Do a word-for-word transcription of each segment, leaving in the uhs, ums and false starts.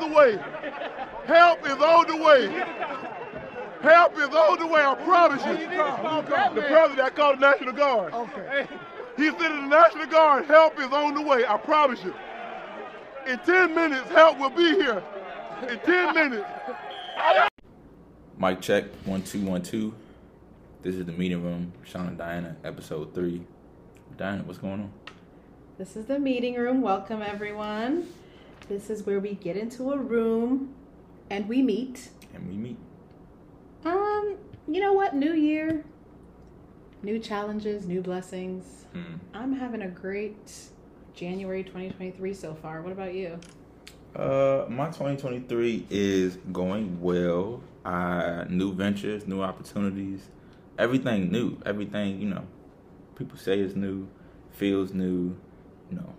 the way. Help is on the way. Help is on the way, I promise you. The president, I called the National Guard. Okay. He said in the National Guard, help is on the way, I promise you. In ten minutes, help will be here. In ten minutes. Mic check, one, two, one, two. This is the meeting room, Sean and Diana, episode three. Diana, what's going on? This is the meeting room. Welcome, everyone. This is where we get into a room and we meet. And we meet. Um, you know what? New year, new challenges, new blessings. Mm. I'm having a great January twenty twenty-three so far. What about you? Uh, my twenty twenty-three is going well. Uh, new ventures, new opportunities, everything new. Everything, you know, people say is new, feels new, you know.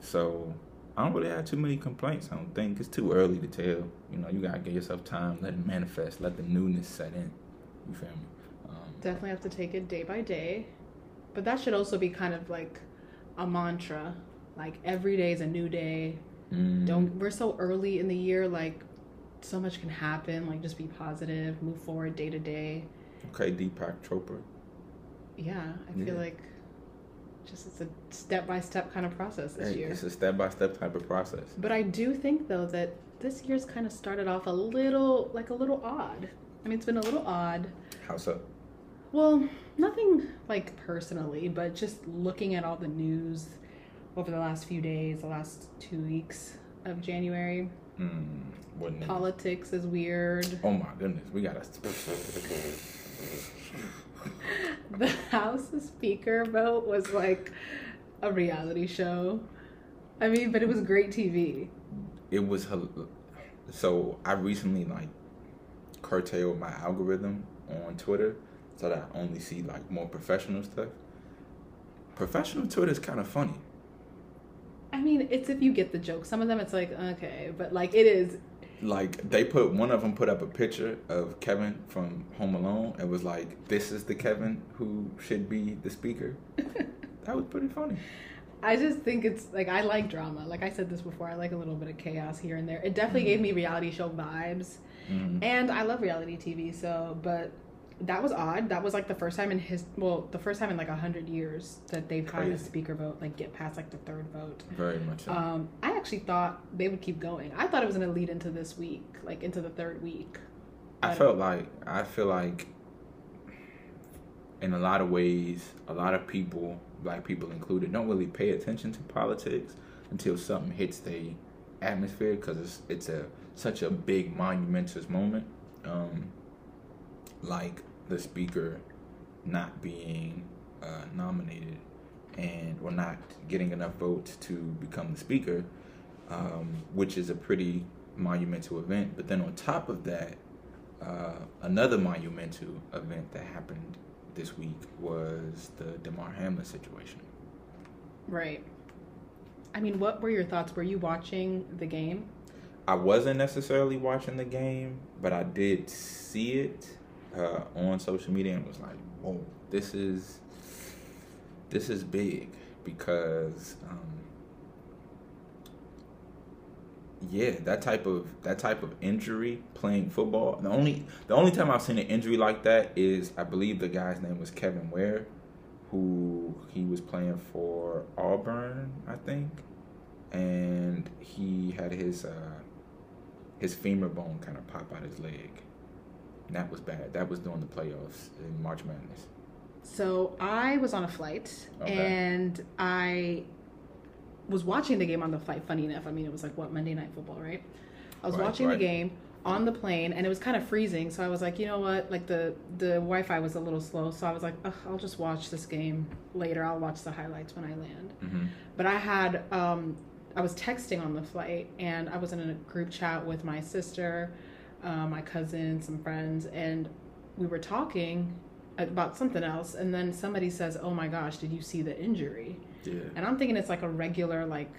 So I don't really have too many complaints, I don't think. It's too early to tell. You know, you got to give yourself time, let it manifest, let the newness set in. You feel me? Um, Definitely have to take it day by day. But that should also be kind of like a mantra. Like, every day is a new day. Mm. Don't we're so early in the year, like, so much can happen. Like, just be positive, move forward day to day. Okay, Deepak Chopra. Yeah, I yeah. feel like just it's a step-by-step kind of process this hey, year. It's a step-by-step type of process. But I do think, though, that this year's kind of started off a little, like a little odd. I mean, it's been a little odd. How so? Well, nothing, like, personally, but just looking at all the news over the last few days, the last two weeks of January. Mm, what Politics is weird. Oh, my goodness. We got a... The House Speaker vote was like a reality show. I mean, but it was great T V. It was, so I recently like curtailed my algorithm on Twitter so that I only see like more professional stuff. Professional Twitter is kind of funny. I mean, it's if you get the joke. Some of them it's like, okay, but like it is. Like, they put, one of them put up a picture of Kevin from Home Alone and was like, this is the Kevin who should be the speaker. That was pretty funny. I just think it's, like, I like drama. Like I said this before, I like a little bit of chaos here and there. It definitely mm-hmm. gave me reality show vibes. Mm-hmm. And I love reality T V, so, but that was odd. That was, like, the first time in his, well, the first time in, like, one hundred years that they've Crazy. had a speaker vote, like, get past, like, the third vote. Very much so. Um, I actually thought they would keep going. I thought it was going to lead into this week, like, into the third week. But I felt like, I feel like, in a lot of ways, a lot of people, black people included, don't really pay attention to politics until something hits the atmosphere because it's, it's a, such a big, monumental moment. Um, like, the speaker not being uh, nominated and or not getting enough votes to become the speaker, um, which is a pretty monumental event. But then on top of that, uh, another monumental event that happened this week was the DeMar Hamlin situation. Right. I mean, what were your thoughts? Were you watching the game? I wasn't necessarily watching the game, but I did see it. Uh, on social media and was like, whoa, this is this is big because um, yeah, that type of that type of injury playing football. The only the only time I've seen an injury like that is I believe the guy's name was Kevin Ware, who he was playing for Auburn, I think, and he had his uh, his femur bone kind of pop out his leg. That was bad. That was during the playoffs in March Madness. So I was on a flight, okay. and I was watching the game on the flight. Funny enough, I mean, it was like, what, Monday Night Football, right? I was right, watching right. the game on the plane, and it was kind of freezing. So I was like, you know what? Like, the, the Wi-Fi was a little slow. So I was like, ugh, I'll just watch this game later. I'll watch the highlights when I land. Mm-hmm. But I had, um, I was texting on the flight, and I was in a group chat with my sister, Uh, my cousin, some friends, and we were talking about something else, and then somebody says, oh my gosh, did you see the injury? Yeah. And I'm thinking it's like a regular, like,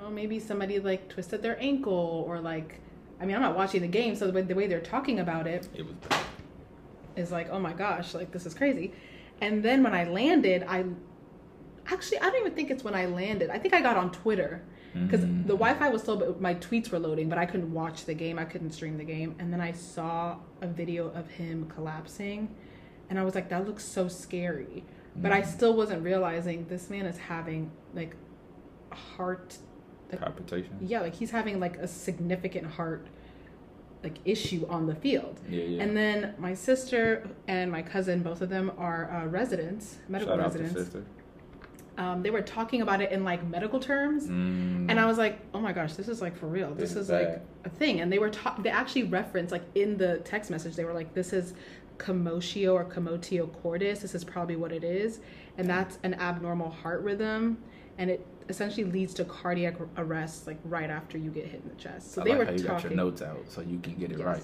oh, maybe somebody like twisted their ankle, or like, I mean, I'm not watching the game, so the way they're talking about it, it was bad. Is like, oh my gosh, like, this is crazy. And then when I landed, I actually, I don't even think it's when I landed. I think I got on Twitter because mm. the Wi-Fi was slow, but my tweets were loading, but I couldn't watch the game. I couldn't stream the game. And then I saw a video of him collapsing, and I was like, that looks so scary. Mm. But I still wasn't realizing this man is having like heart like, palpitation. Yeah, like he's having like a significant heart like issue on the field. Yeah, yeah. And then my sister and my cousin, both of them are uh, residents, medical Shout residents. Out to sister. Um, they were talking about it in like medical terms, mm. and I was like, "Oh my gosh, this is like for real. This, this is bad. Like a thing." And they were ta- they actually referenced like in the text message. They were like, "This is commotio or commotio cordis. This is probably what it is, and that's an abnormal heart rhythm, and it essentially leads to cardiac arrest like right after you get hit in the chest." So I they like were how you talking. Got your notes out so you can get it yes. right.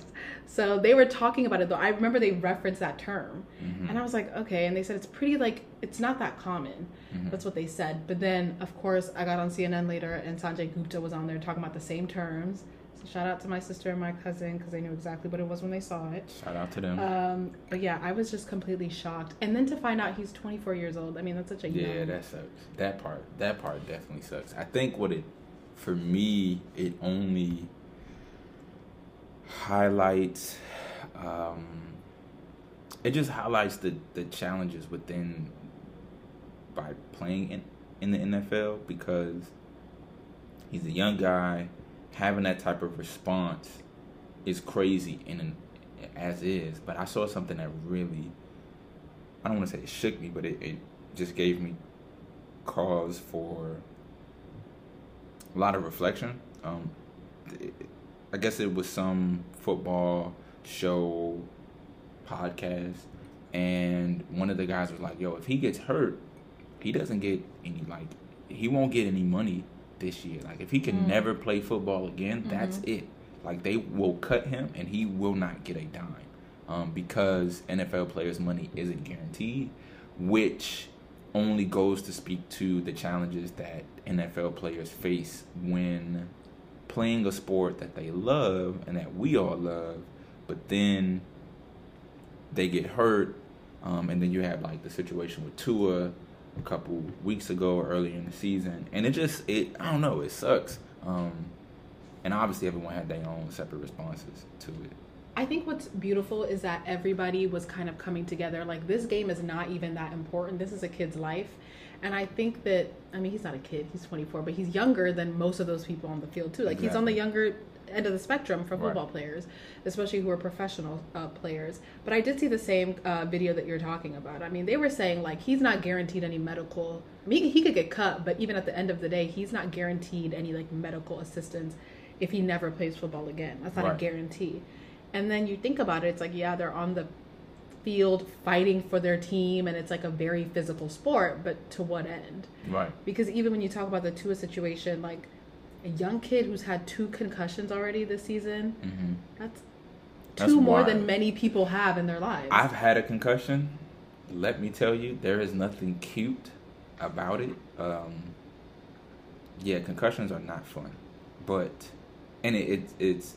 So they were talking about it though. I remember they referenced that term, mm-hmm. and I was like, okay. And they said it's pretty like it's not that common. Mm-hmm. That's what they said. But then of course I got on C N N later, and Sanjay Gupta was on there talking about the same terms. So shout out to my sister and my cousin because they knew exactly what it was when they saw it. Shout out to them. Um, but yeah, I was just completely shocked. And then to find out he's twenty-four years old. I mean, that's such a young... Yeah, that sucks. That part, that part definitely sucks. I think what it, for me, it only highlights, um, it just highlights the, the challenges within, by playing in, in the N F L, because he's a young guy. Having that type of response is crazy in an, as is. But I saw something that really, I don't want to say it shook me, but it, it just gave me cause for a lot of reflection. Um, it, I guess it was some football show, podcast, and one of the guys was like, yo, if he gets hurt, he doesn't get any, like, he won't get any money this year. Like if he can mm. never play football again, that's mm-hmm. it. Like they will cut him and he will not get a dime, um, because N F L players' money isn't guaranteed, which only goes to speak to the challenges that N F L players face when playing a sport that they love and that we all love, but then they get hurt, um, and then you have like the situation with Tua a couple weeks ago or earlier in the season, and it just it I don't know, it sucks, um and obviously everyone had their own separate responses to it. I think what's beautiful is that everybody was kind of coming together, like this game is not even that important, this is a kid's life. And I think that, I mean, he's not a kid, he's twenty-four, but he's younger than most of those people on the field too, like exactly. He's on the younger end of the spectrum for football right. players, especially who are professional uh, players. But I did see the same uh, video that you're talking about. I mean, they were saying like he's not guaranteed any medical. I mean, he, he could get cut, but even at the end of the day, he's not guaranteed any like medical assistance if he never plays football again. That's not right. a guarantee. And then you think about it, it's like, yeah, they're on the field fighting for their team, and it's like a very physical sport, but to what end? Right. Because even when you talk about the Tua situation, like a young kid who's had two concussions already this season, mm-hmm. that's two that's more wild. Than many people have in their lives. I've had a concussion. Let me tell you, there is nothing cute about it. Um, yeah, concussions are not fun. But, and it, it it's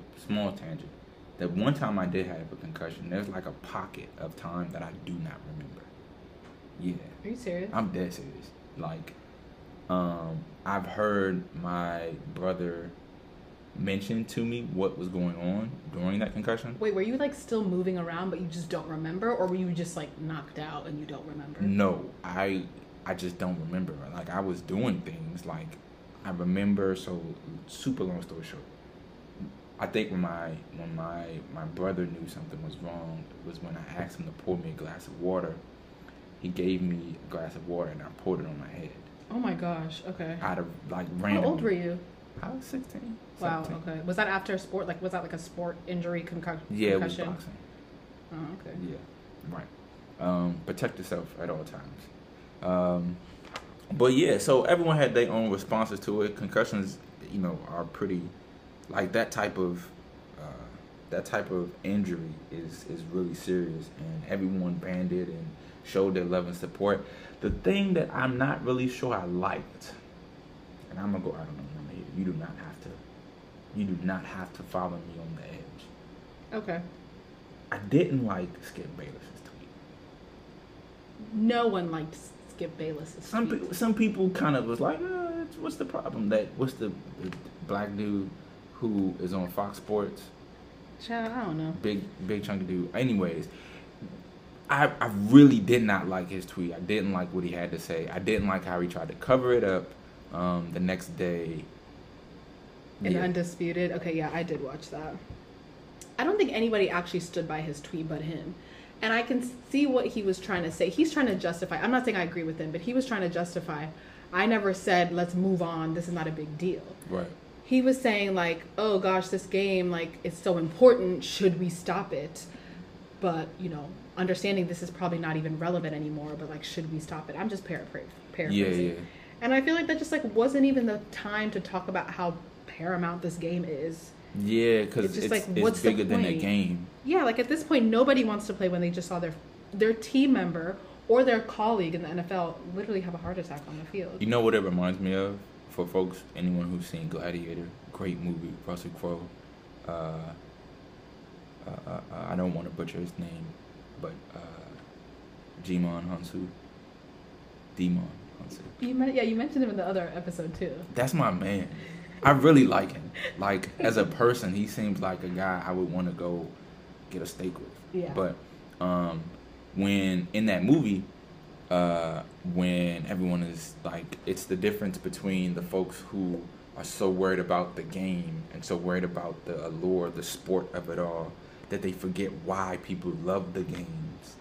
a small tangent. That one time I did have a concussion, there's like a pocket of time that I do not remember. Yeah. Are you serious? I'm dead serious. Like, um... I've heard my brother mention to me what was going on during that concussion. Wait, were you like still moving around but you just don't remember, or were you just like knocked out and you don't remember? No, I I just don't remember. Like I was doing things, like I remember. So super long story short, I think when my when my my brother knew something was wrong was when I asked him to pour me a glass of water. He gave me a glass of water and I poured it on my head. Oh my gosh, okay. Out of like random. How old were you? I was sixteen. Wow, seventeen. Okay. Was that after a sport? Like, was that like a sport injury concu- yeah, concussion? Yeah, it was boxing. Oh, okay. Yeah, right. Um, protect yourself at all times. Um, but yeah, so everyone had their own responses to it. Concussions, you know, are pretty, like that type of, uh, that type of injury is, is really serious. And everyone banded and showed their love and support. The thing that I'm not really sure I liked, and I'm gonna go out on a limb here. You do not have to, you do not have to follow me on the edge. Okay. I didn't like Skip Bayless's tweet. No one liked Skip Bayless's tweet. Some pe- some people kind of was like, oh, what's what's the problem that what's the, the black dude who is on Fox Sports? Child, I don't know. Big big chunky dude. Anyways, I I really did not like his tweet. I didn't like what he had to say. I didn't like how he tried to cover it up. Um, the next day. In yeah. Undisputed. Okay, yeah, I did watch that. I don't think anybody actually stood by his tweet but him. And I can see what he was trying to say. He's trying to justify. I'm not saying I agree with him, but he was trying to justify. I never said, let's move on. This is not a big deal. Right. He was saying, like, oh, gosh, this game, like, it's so important. Should we stop it? But, you know, understanding this is probably not even relevant anymore. But, like, should we stop it? I'm just paraphrasing. Yeah, yeah. And I feel like that just, like, wasn't even the time to talk about how paramount this game is. Yeah, because it's, it's, like, it's what's bigger the than a game. Yeah, like at this point, nobody wants to play when they just saw their their team member or their colleague in the N F L literally have a heart attack on the field. You know what it reminds me of? For folks, anyone who's seen Gladiator, great movie, Russell Crowe. Uh, uh, uh, I don't want to butcher his name, but uh, Jimon Hunsu. Demon Hunsu. You might, yeah, you mentioned him in the other episode too. That's my man. I really like him. Like, as a person, he seems like a guy I would want to go get a steak with. Yeah. But um, when in that movie, uh, when everyone is like, it's the difference between the folks who are so worried about the game and so worried about the allure, the sport of it all, that they forget why people love the games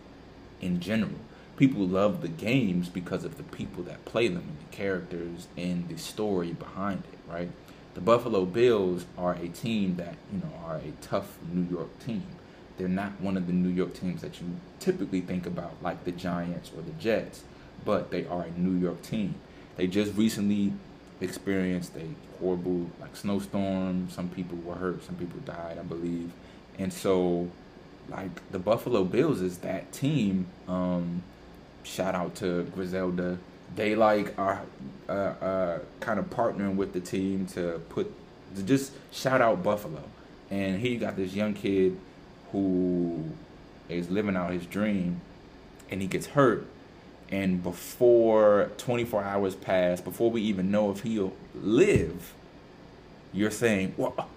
in general. People love the games because of the people that play them and the characters and the story behind it, right? The Buffalo Bills are a team that, you know, are a tough New York team. They're not one of the New York teams that you typically think about, like the Giants or the Jets, but they are a New York team. They just recently experienced a horrible, like, snowstorm. Some people were hurt. Some people died, I believe. And so, like, the Buffalo Bills is that team. Um, shout out to Griselda. They, like, are uh, uh, kind of partnering with the team to put, to just shout out Buffalo. And here you got this young kid who is living out his dream, and he gets hurt. And before twenty-four hours pass, before we even know if he'll live, you're saying, well,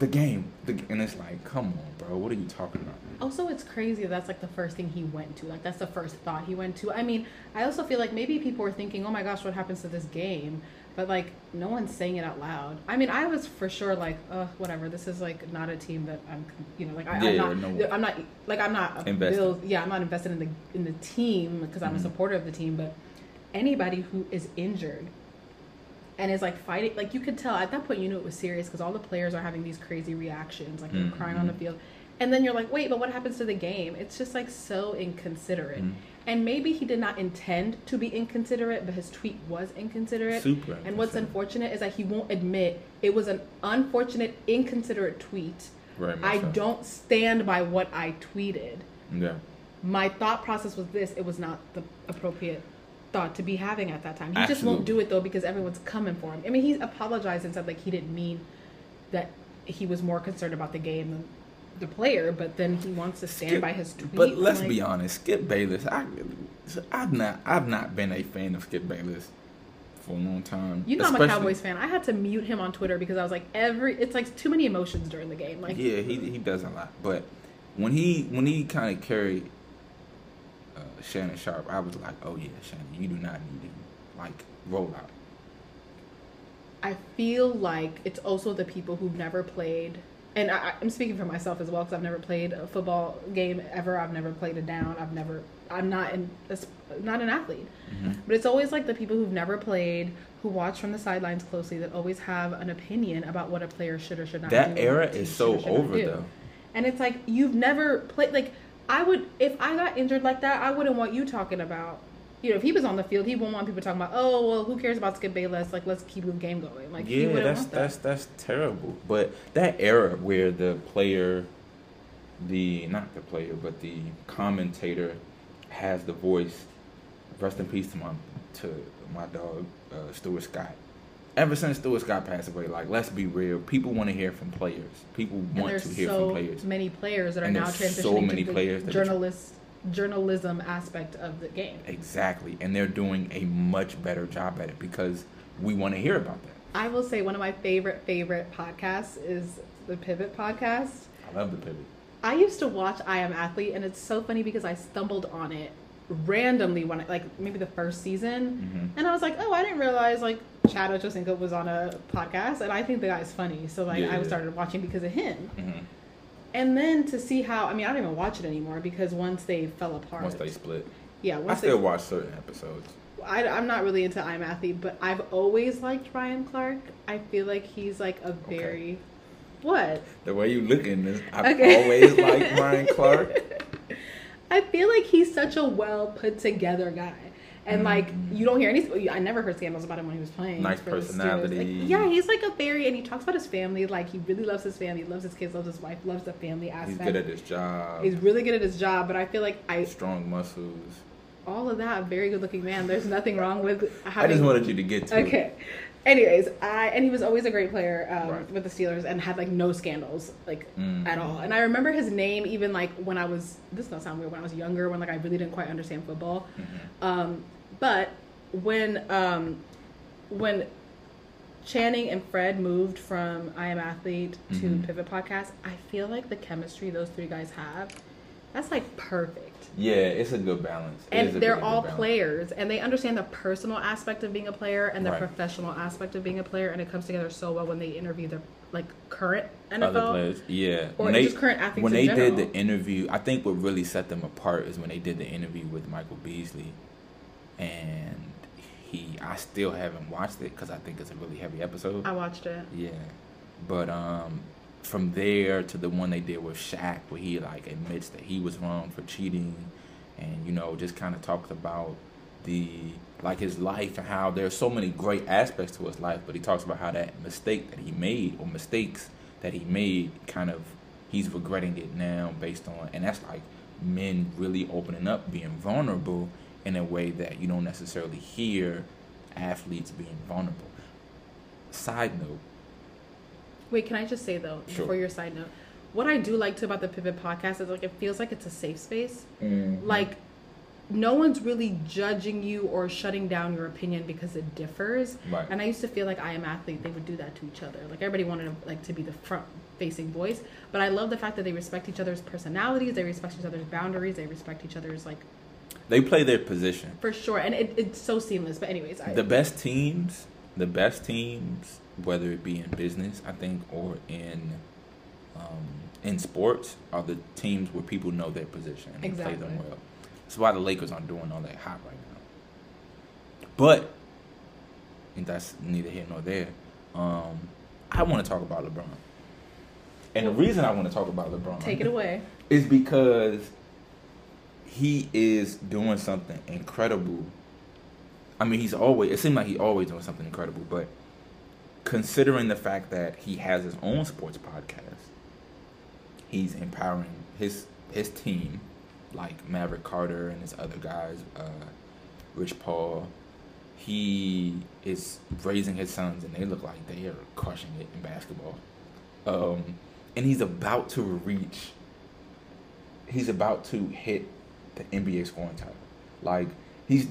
the game. The, and it's like, come on, bro. What are you talking about? Also, it's crazy that that's, like, the first thing he went to. Like, that's the first thought he went to. I mean, I also feel like maybe people were thinking, oh, my gosh, what happens to this game? But, like, no one's saying it out loud. I mean, I was for sure like, uh, whatever. This is, like, not a team that I'm, you know, like, I, yeah, I'm, not, no I'm not, like, I'm not invested. Build, yeah, I'm not invested in the in the team because I'm mm-hmm. a supporter of the team. But anybody who is injured and is, like, fighting, like, you could tell at that point you knew it was serious because all the players are having these crazy reactions, like, mm-hmm. they're crying on the field. And then you're like, wait, but what happens to the game? It's just, like, so inconsiderate. Mm. And maybe he did not intend to be inconsiderate, but his tweet was inconsiderate. Super. And what's unfortunate is that he won't admit it was an unfortunate, inconsiderate tweet. Right, I sense. Don't stand by what I tweeted. Yeah. My thought process was this. It was not the appropriate thought to be having at that time. He Absolutely. Just won't do it, though, because everyone's coming for him. I mean, he apologized and said, like, he didn't mean that he was more concerned about the game than the player, but then he wants to stand Skip, by his tweet. But let's like, be honest, Skip Bayless, I, I've not, I've not been a fan of Skip Bayless for a long time. You know, Especially, I'm a Cowboys fan. I had to mute him on Twitter because I was like, every, it's like too many emotions during the game. Like, yeah, he he does a lot. But when he when he kind of carried uh, Shannon Sharpe, I was like, oh yeah, Shannon, you do not need him. Like, roll out. I feel like it's also the people who've never played. And I, I'm speaking for myself as well because I've never played a football game ever. I've never played a down. I've never. I'm not an not an athlete. Mm-hmm. But it's always like the people who've never played, who watch from the sidelines closely, that always have an opinion about what a player should or should not do. That era is so over though. And it's like you've never played. Like I would, if I got injured like that, I wouldn't want you talking about. You know, if he was on the field, he wouldn't want people talking about, oh, well, who cares about Skip Bayless? Like, let's keep the game going. Like, yeah, he wouldn't that's, want that. that's that's terrible. But that era where the player, the not the player, but the commentator has the voice. Rest in peace to my to my dog, uh, Stuart Scott. Ever since Stuart Scott passed away, like, let's be real, people want to hear from players. People want to hear so from players. Many players that are and now transitioning so many to players the that journalists. journalism aspect of the game. Exactly. And they're doing a much better job at it because we want to hear about that. I will say one of my favorite, favorite podcasts is the Pivot Podcast. I love the Pivot. I used to watch I Am Athlete, and it's so funny because I stumbled on it randomly when, I, like, maybe the first season. Mm-hmm. And I was like, oh, I didn't realize, like, Chad Ochocinco was on a podcast, and I think the guy's funny. So, like, yeah. I started watching because of him. Mm-hmm. And then to see how, I mean, I don't even watch it anymore because once they fell apart. Once they split. Yeah. Once I still they, watch certain episodes. I, I'm not really into I Am Athlete, but I've always liked Ryan Clark. I feel like he's, like, a very... Okay. What? The way you looking is, I've okay. always liked Ryan Clark. I feel like he's such a well put together guy, and mm. like you don't hear any. I never heard scandals about him when he was playing. Nice personality. Like, yeah, he's like a very, and he talks about his family. Like he really loves his family, loves his kids, loves his wife, loves the family aspect. He's good at his job. He's really good at his job, but I feel like I strong muscles. All of that, very good looking man. There's nothing wrong with. Having, I just wanted you to get to. Okay. It. Anyways, I and he was always a great player um, right. with the Steelers and had like no scandals like mm. at all. And I remember his name even like when I was this doesn't sound weird when I was younger when like I really didn't quite understand football, mm-hmm. um, but when um, when Channing and Fred moved from I Am Athlete to mm-hmm. Pivot Podcast, I feel like the chemistry those three guys have, that's like perfect. Yeah, it's a good balance. It and they're all balance. Players, and they understand the personal aspect of being a player and the right. professional aspect of being a player, and it comes together so well when they interview the like current N F L other players. Yeah, or when just they, current athletes. When in they general. Did the interview, I think what really set them apart is when they did the interview with Michael Beasley, and he. I still haven't watched it because I think it's a really heavy episode. I watched it. Yeah, but um. From there to the one they did with Shaq, where he like admits that he was wrong for cheating, and you know just kind of talked about the like his life and how there's so many great aspects to his life, but he talks about how that mistake that he made or mistakes that he made kind of he's regretting it now based on, and that's like men really opening up, being vulnerable in a way that you don't necessarily hear athletes being vulnerable. Side note. Wait, can I just say, though, sure. before your side note, what I do like, too, about the Pivot Podcast is, like, it feels like it's a safe space. Mm-hmm. Like, no one's really judging you or shutting down your opinion because it differs. Right. And I used to feel like I Am Athlete, they would do that to each other. Like, everybody wanted, to, like, to be the front-facing voice. But I love the fact that they respect each other's personalities, they respect each other's boundaries, they respect each other's, like... They play their position. For sure. And it, it's so seamless. But anyways, I... The best teams... The best teams, whether it be in business, I think, or in um, in sports, are the teams where people know their position and exactly. play them well. That's why the Lakers aren't doing all that hot right now. But, and that's neither here nor there, um, I want to talk about LeBron. And well, the reason I want to talk about LeBron... Take it away. ...is because he is doing something incredible. I mean, he's always, it seemed like he always doing something incredible, but considering the fact that he has his own sports podcast, he's empowering his his team, like Maverick Carter and his other guys, uh, Rich Paul. He is raising his sons, and they look like they are crushing it in basketball. Um, and he's about to reach, he's about to hit the N B A scoring title. Like, he's...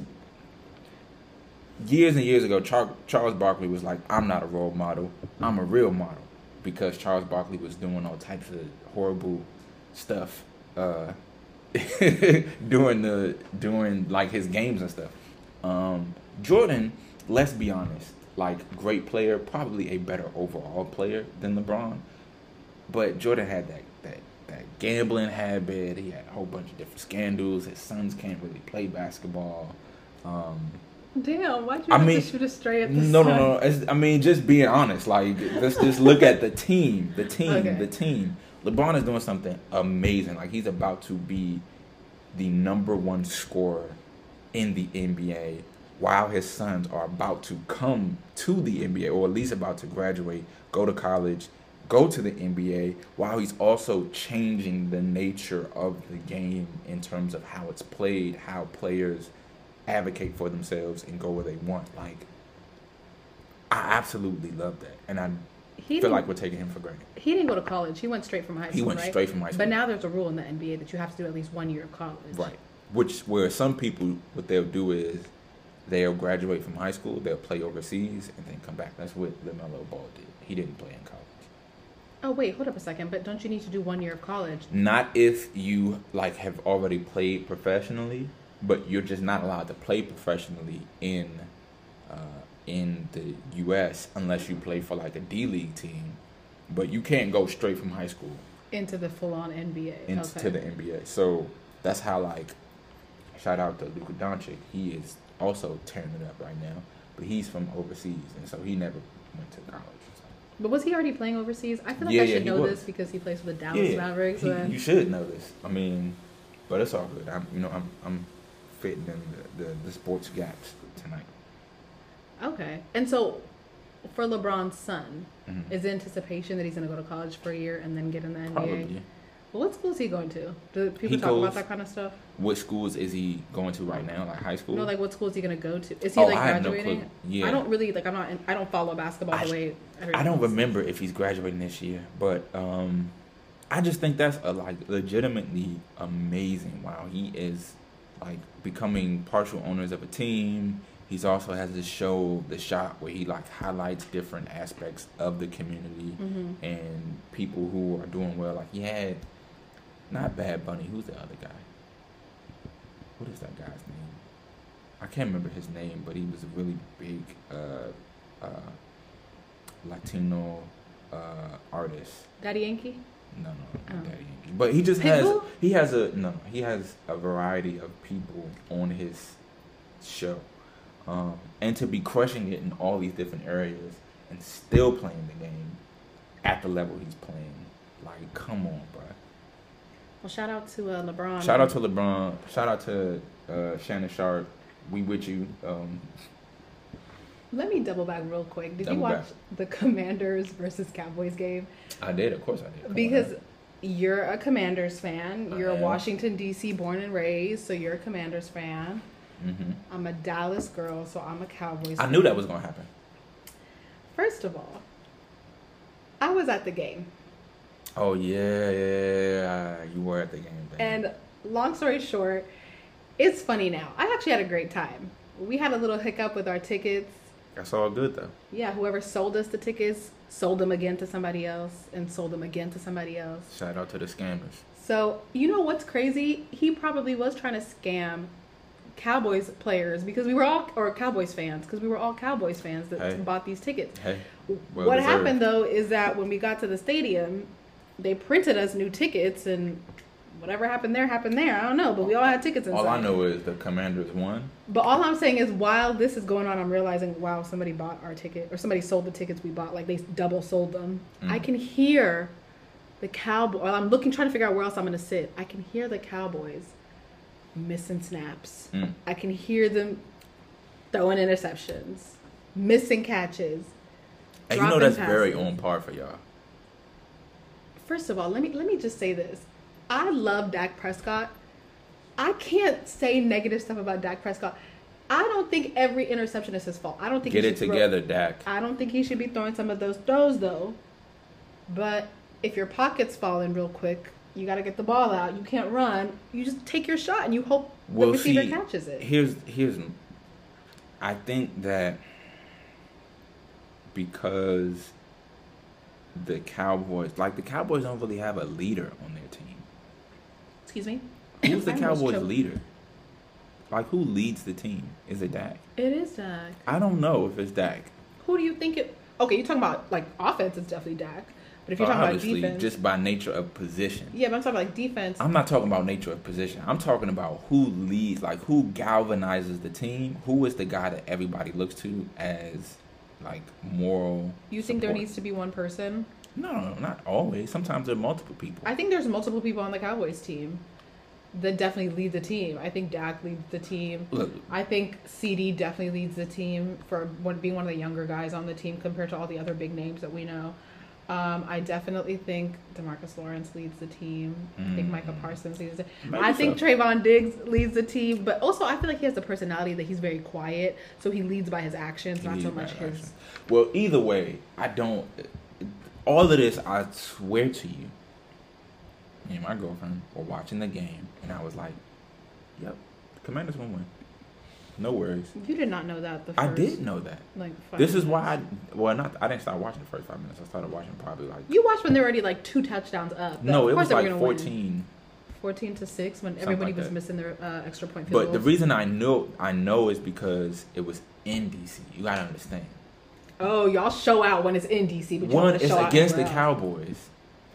Years and years ago, Charles Barkley was like, I'm not a role model, I'm a real model. Because Charles Barkley was doing all types of horrible stuff uh, during, the, during like, his games and stuff. Um, Jordan, let's be honest, like, great player, probably a better overall player than LeBron. But Jordan had that, that, that gambling habit. He had a whole bunch of different scandals. His sons can't really play basketball. Um... Damn, why'd you I have mean, to shoot a stray at the No, sun? no, no. It's, I mean, just being honest. Like, let's just look at the team. The team. Okay. The team. LeBron is doing something amazing. Like, he's about to be the number one scorer in the N B A while his sons are about to come to the N B A or at least about to graduate, go to college, go to the N B A while he's also changing the nature of the game in terms of how it's played, how players... advocate for themselves and go where they want. Like, I absolutely love that, and I he feel like we're taking him for granted. He didn't go to college. He went straight from high school. He went right? straight from high school. But now there's a rule in the N B A that you have to do at least one year of college. Right. Which where some people what they'll do is They'll graduate from high school, they'll play overseas, and then come back. That's what LaMelo Ball did. He didn't play in college. Oh, wait, hold up a second. But don't you need to do one year of college? Not if you, like, have already played professionally, but you're just not allowed to play professionally in uh, in the U S unless you play for, like, a D-League team. But you can't go straight from high school into the full-on N B A. Into okay. the N B A. So that's how, like, shout out to Luka Doncic. He is also tearing it up right now, but he's from overseas, and so he never went to college. So. But was he already playing overseas? I feel like yeah, I should yeah, know was. this because he plays for the Dallas yeah, Mavericks. He, and... You should know this. I mean, but it's all good. I'm, you know, I'm I'm fitting in the, the, the sports gaps tonight. Okay, and so for LeBron's son, mm-hmm. is the anticipation that he's going to go to college for a year and then get in the N B A? Probably. Well, what school is he going to? Do people he talk goes, about that kind of stuff? What schools is he going to right now? Like high school? No, like what school is he going to go to? Is he oh, like graduating? I have no clue. Yeah. I don't really like. I'm not. I don't follow basketball I, the way. I don't else. remember if he's graduating this year, but um, I just think that's a, like legitimately amazing. Wow, he is like becoming partial owners of a team. He's also has this show, The Shop, where he like highlights different aspects of the community mm-hmm. and people who are doing well. Like he had not Bad Bunny. Who's the other guy? What is that guy's name? I can't remember his name, but he was a really big uh, uh, Latino uh, artist. Daddy Yankee? No, no, oh. Daddy Yankee. But he just Pitbull? has he has a no he has a variety of people on his show, um, and to be crushing it in all these different areas and still playing the game at the level he's playing. Like, come on, bro. Well, shout out to uh, LeBron. Shout out to LeBron. Shout out to uh, Shannon Sharpe. We with you. Um, Let me double back real quick. Did you watch back. the Commanders versus Cowboys game? I did. Of course I did. Come because on. You're a Commanders fan. I you're am. a Washington, D C born and raised, so you're a Commanders fan. Mm-hmm. I'm a Dallas girl, so I'm a Cowboys I fan. I knew that was going to happen. First of all, I was at the game. Oh, yeah, yeah, yeah, you were at the game. Damn. And long story short, it's funny now. I actually had a great time. We had a little hiccup with our tickets. That's all good, though. Yeah, whoever sold us the tickets sold them again to somebody else and sold them again to somebody else. Shout out to the scammers. So, you know what's crazy? He probably was trying to scam Cowboys players because we were all, or Cowboys fans, because we were all Cowboys fans that hey. bought these tickets. Hey, well What deserved. happened, though, is that when we got to the stadium, they printed us new tickets, and whatever happened there happened there. I don't know, but we all had tickets inside. All I know is the Commanders won. But all I'm saying is while this is going on, I'm realizing, wow, somebody bought our ticket, or somebody sold the tickets we bought. Like, they double sold them. Mm. I can hear the Cowboys. Well, I'm looking, trying to figure out where else I'm going to sit. I can hear the Cowboys missing snaps. Mm. I can hear them throwing interceptions, missing catches, and you know that's passes. Very on par for y'all. First of all, let me let me just say this. I love Dak Prescott. I can't say negative stuff about Dak Prescott. I don't think every interception is his fault. I don't think Get he it should together, throw, Dak. I don't think he should be throwing some of those throws, though. But if your pocket's falling real quick, you got to get the ball out. You can't run. You just take your shot, and you hope well, the receiver see, catches it. Here's here's I think that because the Cowboys, like the Cowboys don't really have a leader on their team. Excuse me? Who's the Cowboys leader? Like, who leads the team? Is it Dak? It is Dak. I don't know if it's Dak. Who do you think it... Okay, you're talking about, like, offense is definitely Dak. But if you're talking about defense... just by nature of position. Yeah, but I'm talking about, like, defense. I'm not talking about nature of position. I'm talking about who leads, like, who galvanizes the team. Who is the guy that everybody looks to as... like moral you think support. There needs to be one person? No, not always. Sometimes there are multiple people. I think there's multiple people on the Cowboys team that definitely lead the team. I think Dak leads the team. Look, I think CeeDee definitely leads the team for one, being one of the younger guys on the team compared to all the other big names that we know. Um, I definitely think DeMarcus Lawrence leads the team. Mm-hmm. I think Micah Parsons leads the team. Maybe I think so. Trayvon Diggs leads the team. But also, I feel like he has the personality that he's very quiet. So he leads by his actions, he not so much his... Action. Well, either way, I don't... All of this, I swear to you, me and my girlfriend were watching the game, and I was like, yep, Commanders won't win. No worries. You did not know that the first... I did know that. Like five This minutes. Is why I... Well, not I didn't start watching the first five minutes. I started watching probably like... You watched when they were already like two touchdowns up. No, it was like fourteen. Win. fourteen to six when everybody like was that. missing their uh, extra point field But goals. The reason I know, I know is because it was in D C. You got to understand. Oh, y'all show out when it's in D C. But One, it's show against the out. Cowboys.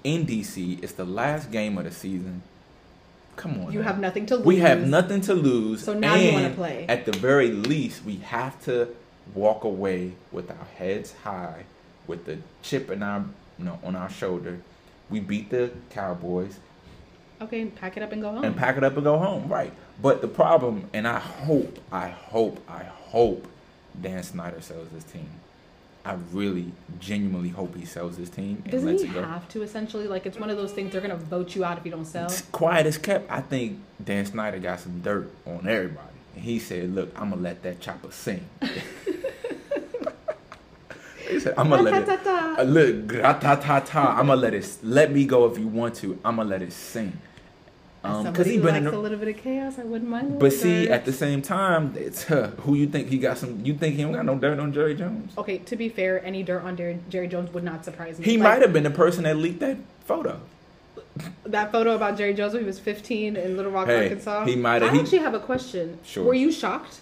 In D C, it's the last game of the season. Come on. You now. have nothing to lose. We have nothing to lose. So now and you want to play. At the very least, we have to walk away with our heads high, with the chip in our, you know, on our shoulder. We beat the Cowboys. Okay, and pack it up and go home. And pack it up and go home, right. But the problem, and I hope, I hope, I hope Dan Snyder sells this team. I really, genuinely hope he sells this team. And Doesn't he it go. have to, essentially? Like, it's one of those things, they're going to vote you out if you don't sell. It's quiet as kept. I think Dan Snyder got some dirt on everybody. And he said, look, I'm going to let that chopper sing. He said, I'm going to let it, uh, look, gratata, I'm going to let it, let me go if you want to. I'm going to let it sing. Um, As somebody who likes a, a little bit of chaos, I wouldn't mind. But see, dirt. At the same time, it's uh, who you think he got some. You think he don't got no dirt on Jerry Jones? Okay, to be fair, any dirt on Jerry, Jerry Jones would not surprise me. He like, might have been the person that leaked that photo. That photo about Jerry Jones when he was fifteen in Little Rock, hey, Arkansas. He might have. I he, actually have a question. Sure. Were you shocked?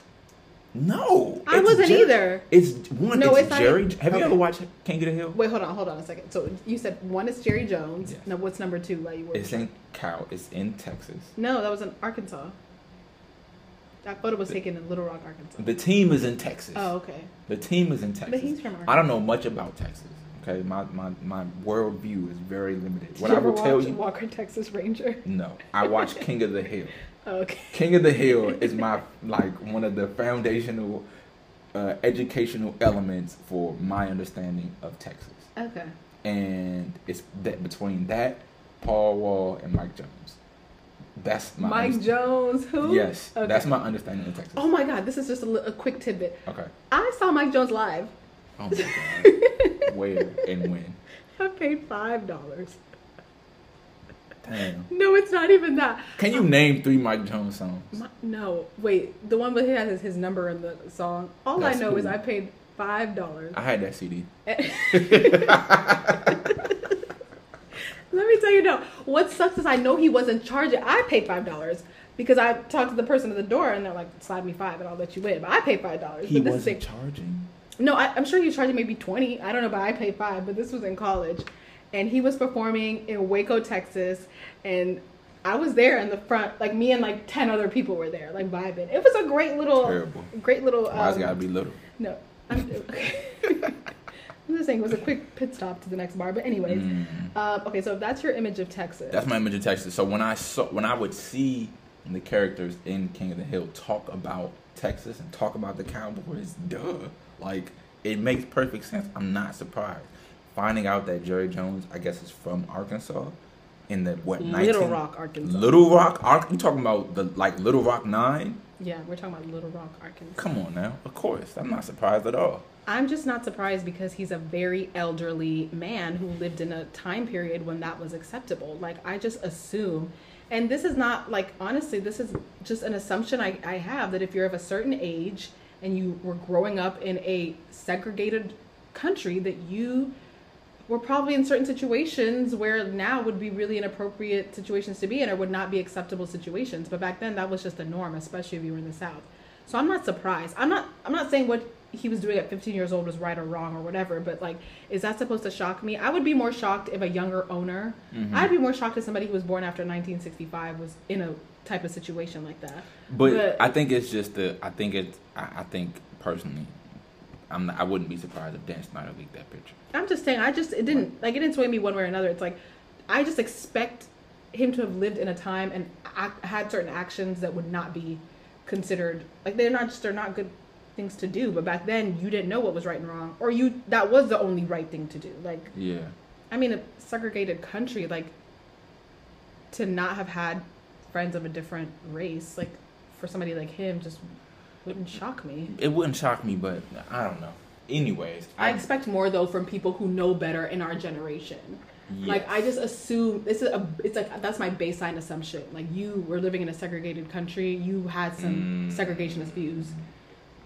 No, I wasn't Jerry, either. It's one. No, it's, it's Jerry. Not, have okay. you ever watched King of the Hill? Wait, hold on, hold on a second. So you said one is Jerry Jones. Yes. Now what's number two? Why you were? It's in Cow. It's in Texas. No, that was in Arkansas. That photo was the, taken in Little Rock, Arkansas. The team is in Texas. Oh, okay. The team is in Texas. But he's from Arkansas. I don't know much about Texas. Okay, my my my world view is very limited. Did what you I will watch tell you, Walker, Texas Ranger. No, I watched King of the Hill. Okay. King of the Hill is my like one of the foundational uh, educational elements for my understanding of Texas. Okay. And it's that between that, Paul Wall and Mike Jones. That's my Mike Jones. Who? Yes. Okay. That's my understanding of Texas. Oh my God! This is just a, a quick tidbit. Okay. I saw Mike Jones live. Oh my God! Where and when? I paid five dollars. Damn. No, it's not even that. Can you um, name three Mike Jones songs? My, no, wait. The one where he has his number in the song. All That's I know cool. is I paid five dollars. I had that C D. Let me tell you now. What sucks is I know he wasn't charging. I paid five dollars because I talked to the person at the door and they're like, "Slide me five and I'll let you in." But I paid five dollars. He wasn't charging. No, I, I'm sure he was charging maybe twenty. I don't know, but I paid five. But this was in college. And he was performing in Waco, Texas, and I was there in the front. Like me and like ten other people were there, like vibing. It was a great little, Terrible. great little. Um, Why's gotta be little? No, I'm, okay. I'm just saying it was a quick pit stop to the next bar. But anyways, mm. uh, okay. So if that's your image of Texas. That's my image of Texas. So when I saw, when I would see the characters in King of the Hill talk about Texas and talk about the Cowboys, duh, like it makes perfect sense. I'm not surprised. Finding out that Jerry Jones, I guess, is from Arkansas, in the what? Little Rock, Arkansas. Little Rock, Arkansas. You talking about the like Little Rock Nine? Yeah, we're talking about Little Rock, Arkansas. Come on now, of course, I'm not surprised at all. I'm just not surprised because he's a very elderly man who lived in a time period when that was acceptable. Like I just assume, and this is not like honestly, this is just an assumption I, I have that if you're of a certain age and you were growing up in a segregated country, that you we're probably in certain situations where now would be really inappropriate situations to be in or would not be acceptable situations. But back then that was just the norm, especially if you were in the South. So I'm not surprised. I'm not I'm not saying what he was doing at fifteen years old was right or wrong or whatever, but like, is that supposed to shock me? I would be more shocked if a younger owner, mm-hmm. I'd be more shocked if somebody who was born after nineteen sixty-five was in a type of situation like that. But, but I think it's just the, I think it's, I, I think personally, I'm not, I wouldn't be surprised if Dan Snyder leaked that picture. I'm just saying, I just, it didn't, like, it didn't sway me one way or another. It's like, I just expect him to have lived in a time and act, had certain actions that would not be considered, like, they're not just, they're not good things to do. But back then, you didn't know what was right and wrong. Or you, that was the only right thing to do. Like, yeah. I mean, a segregated country, like, to not have had friends of a different race, like, for somebody like him, just wouldn't shock me. It wouldn't shock me, but I don't know. Anyways, I, I expect more though from people who know better in our generation. Yes. Like, I just assume this is a, it's like, that's my baseline assumption. Like, you were living in a segregated country. You had some mm. segregationist views.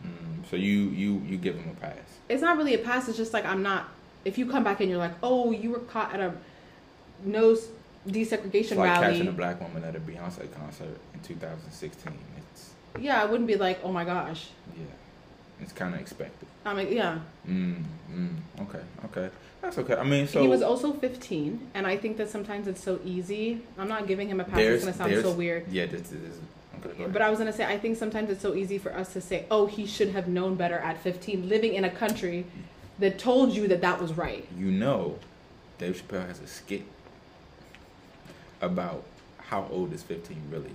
Mm. So you, you, you give them a pass. It's not really a pass. It's just like, I'm not, if you come back and you're like, oh, you were caught at a no desegregation it's like rally. Like catching a black woman at a Beyonce concert in two thousand sixteen. It's, yeah, I wouldn't be like, oh my gosh. Yeah. It's kind of expected. I mean, yeah. Mm, mm, okay, okay. That's okay. I mean, so... He was also fifteen, and I think that sometimes it's so easy. I'm not giving him a pass. It's going to sound so weird. Yeah, this is... Okay, but I was going to say, I think sometimes it's so easy for us to say, oh, he should have known better at fifteen, living in a country that told you that that was right. You know, Dave Chappelle has a skit about how old is fifteen really.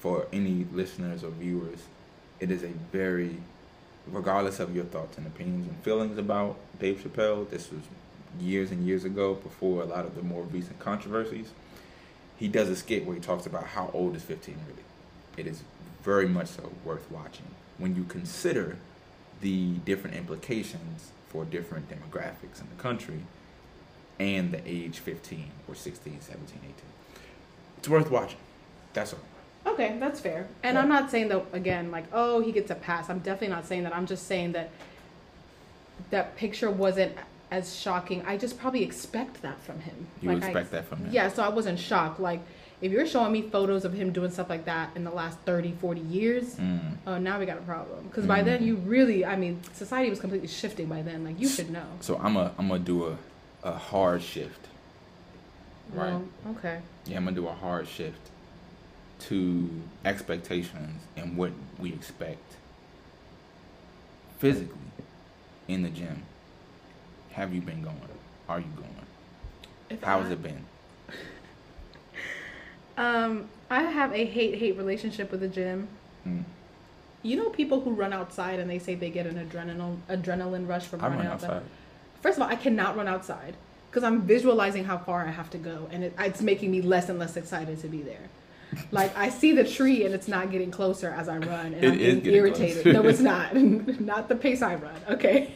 For any listeners or viewers, it is a very... Regardless of your thoughts and opinions and feelings about Dave Chappelle, this was years and years ago before a lot of the more recent controversies. He does a skit where he talks about how old is fifteen really. It is very much so worth watching when you consider the different implications for different demographics in the country and the age fifteen or sixteen, seventeen, eighteen. It's worth watching. That's all. Okay, that's fair. And yeah. I'm not saying that, again, like, oh, he gets a pass. I'm definitely not saying that. I'm just saying that that picture wasn't as shocking. I just probably expect that from him. You like, expect I, that from him. Yeah, so I wasn't shocked. Like, if you're showing me photos of him doing stuff like that in the last thirty, forty years, mm. uh, now we got a problem. Because mm. by then, you really, I mean, society was completely shifting by then. Like, you should know. So I'm a, I'm going to do a, a hard shift. Right? Well, okay. Yeah, I'm going to do a hard shift to expectations and what we expect physically in the gym. Have you been going? Are you going? If How I, has it been? um, I have a hate-hate relationship with the gym. Mm. You know people who run outside and they say they get an adrenaline adrenaline rush from I running run outside. outside? First of all, I cannot run outside because I'm visualizing how far I have to go, and it, it's making me less and less excited to be there. Like, I see the tree and it's not getting closer as I run, and it I'm getting irritated. Close. No, it's not. Not the pace I run. Okay,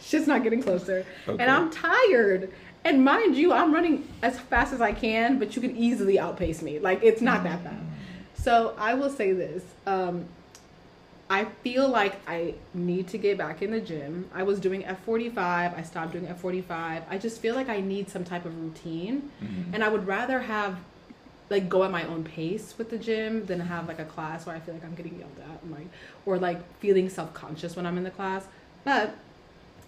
shit's not getting closer, okay. And I'm tired. And mind you, I'm running as fast as I can, but you can easily outpace me. Like, it's not that bad. So I will say this: um, I feel like I need to get back in the gym. I was doing F forty-five. I stopped doing F forty-five. I just feel like I need some type of routine, mm-hmm. and I would rather have. Like, go at my own pace with the gym than have like a class where I feel like I'm getting yelled at, and like, or like feeling self-conscious when I'm in the class. But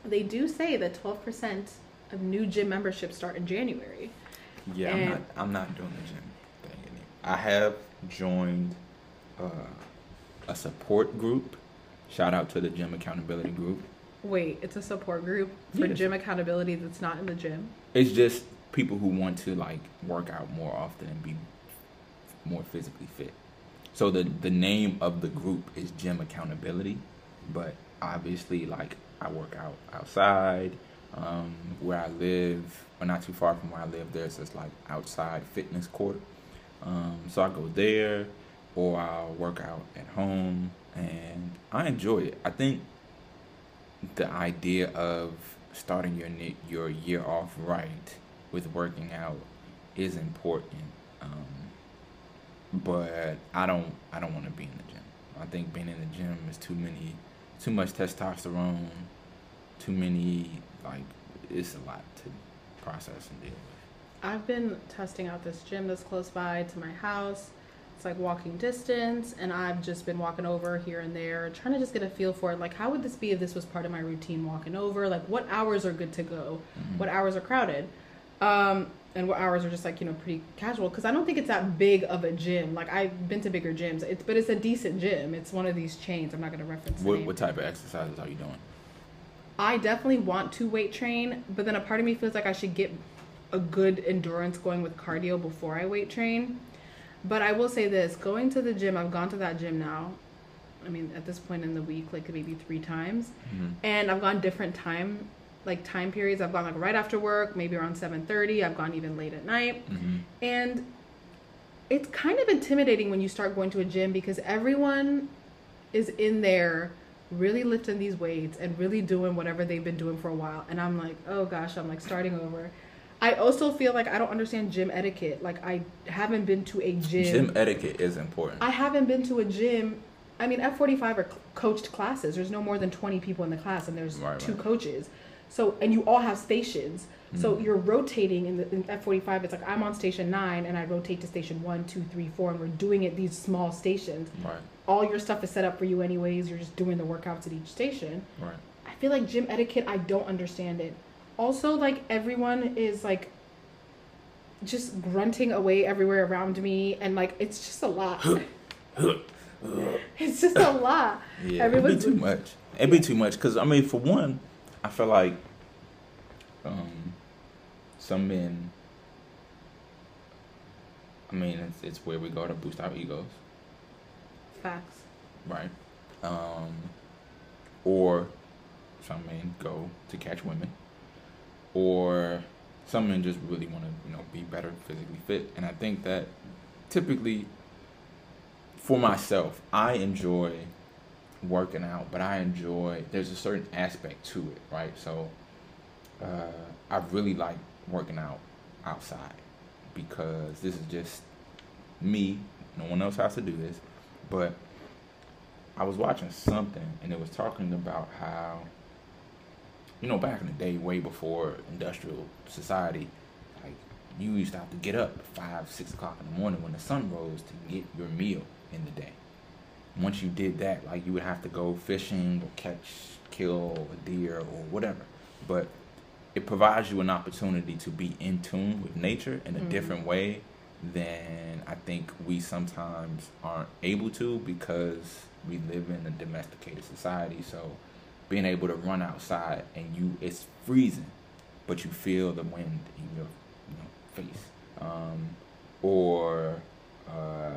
they do say that twelve percent of new gym memberships start in January. Yeah, and I'm not. I'm not doing the gym thing anymore. I have joined uh, a support group. Shout out to the Gym Accountability Group. Wait, it's a support group for yes. gym accountability that's not in the gym. It's just people who want to like work out more often and be more physically fit. So the the name of the group is Gym Accountability, but obviously like I work out outside um where I live, or not too far from where I live. There's this like outside fitness court, um so I go there, or I'll work out at home, and I enjoy it. I think the idea of starting your your year off right with working out is important. um But I don't I don't want to be in the gym. I think being in the gym is too many, too much testosterone, too many, like, it's a lot to process and deal with. I've been testing out this gym that's close by to my house. It's like walking distance, and I've just been walking over here and there, trying to just get a feel for it. Like, how would this be if this was part of my routine walking over? Like, what hours are good to go? Mm-hmm. What hours are crowded? Um... And what hours are just like, you know, pretty casual. Because I don't think it's that big of a gym. Like, I've been to bigger gyms. It's But it's a decent gym. It's one of these chains. I'm not going to reference what, what type of exercises are you doing? I definitely want to weight train. But then a part of me feels like I should get a good endurance going with cardio before I weight train. But I will say this. Going to the gym, I've gone to that gym now. I mean, at this point in the week, like maybe three times. Mm-hmm. And I've gone different time like time periods. I've gone like right after work, maybe around seven thirty. I've gone even late at night. Mm-hmm. And it's kind of intimidating when you start going to a gym because everyone is in there really lifting these weights and really doing whatever they've been doing for a while. And I'm like, oh gosh, I'm like starting over. I also feel like I don't understand gym etiquette. Like, I haven't been to a gym. Gym etiquette is important. I haven't been to a gym. I mean, F forty-five are c- coached classes. There's no more than twenty people in the class, and there's right, two right. coaches. So, and you all have stations. Mm-hmm. So you're rotating in, the, in F forty-five. It's like I'm on station nine, and I rotate to station one, two, three, four, and we're doing it these small stations. Right. All your stuff is set up for you anyways. You're just doing the workouts at each station. Right. I feel like gym etiquette, I don't understand it. Also, like, everyone is, like, just grunting away everywhere around me. And, like, it's just a lot. It's just a lot. Yeah, everyone's, it'd be too much. It'd be too much. Because, I mean, for one, I feel like um, some men, I mean, it's, it's where we go to boost our egos. Facts. Right. Um, or some men go to catch women. Or some men just really want to, you know, be better physically fit. And I think that typically, for myself, I enjoy working out, but I enjoy, there's a certain aspect to it, right? So uh, I really like working out outside because this is just me. No one else has to do this. But I was watching something, and it was talking about how, you know, back in the day, way before industrial society, like, you used to have to get up at five, six o'clock in the morning when the sun rose to get your meal in the day. Once you did that, like, you would have to go fishing or catch, kill a deer or whatever. But it provides you an opportunity to be in tune with nature in a mm-hmm. different way than I think we sometimes aren't able to because we live in a domesticated society. So being able to run outside and you, it's freezing, but you feel the wind in your, you know, face. Um, or uh,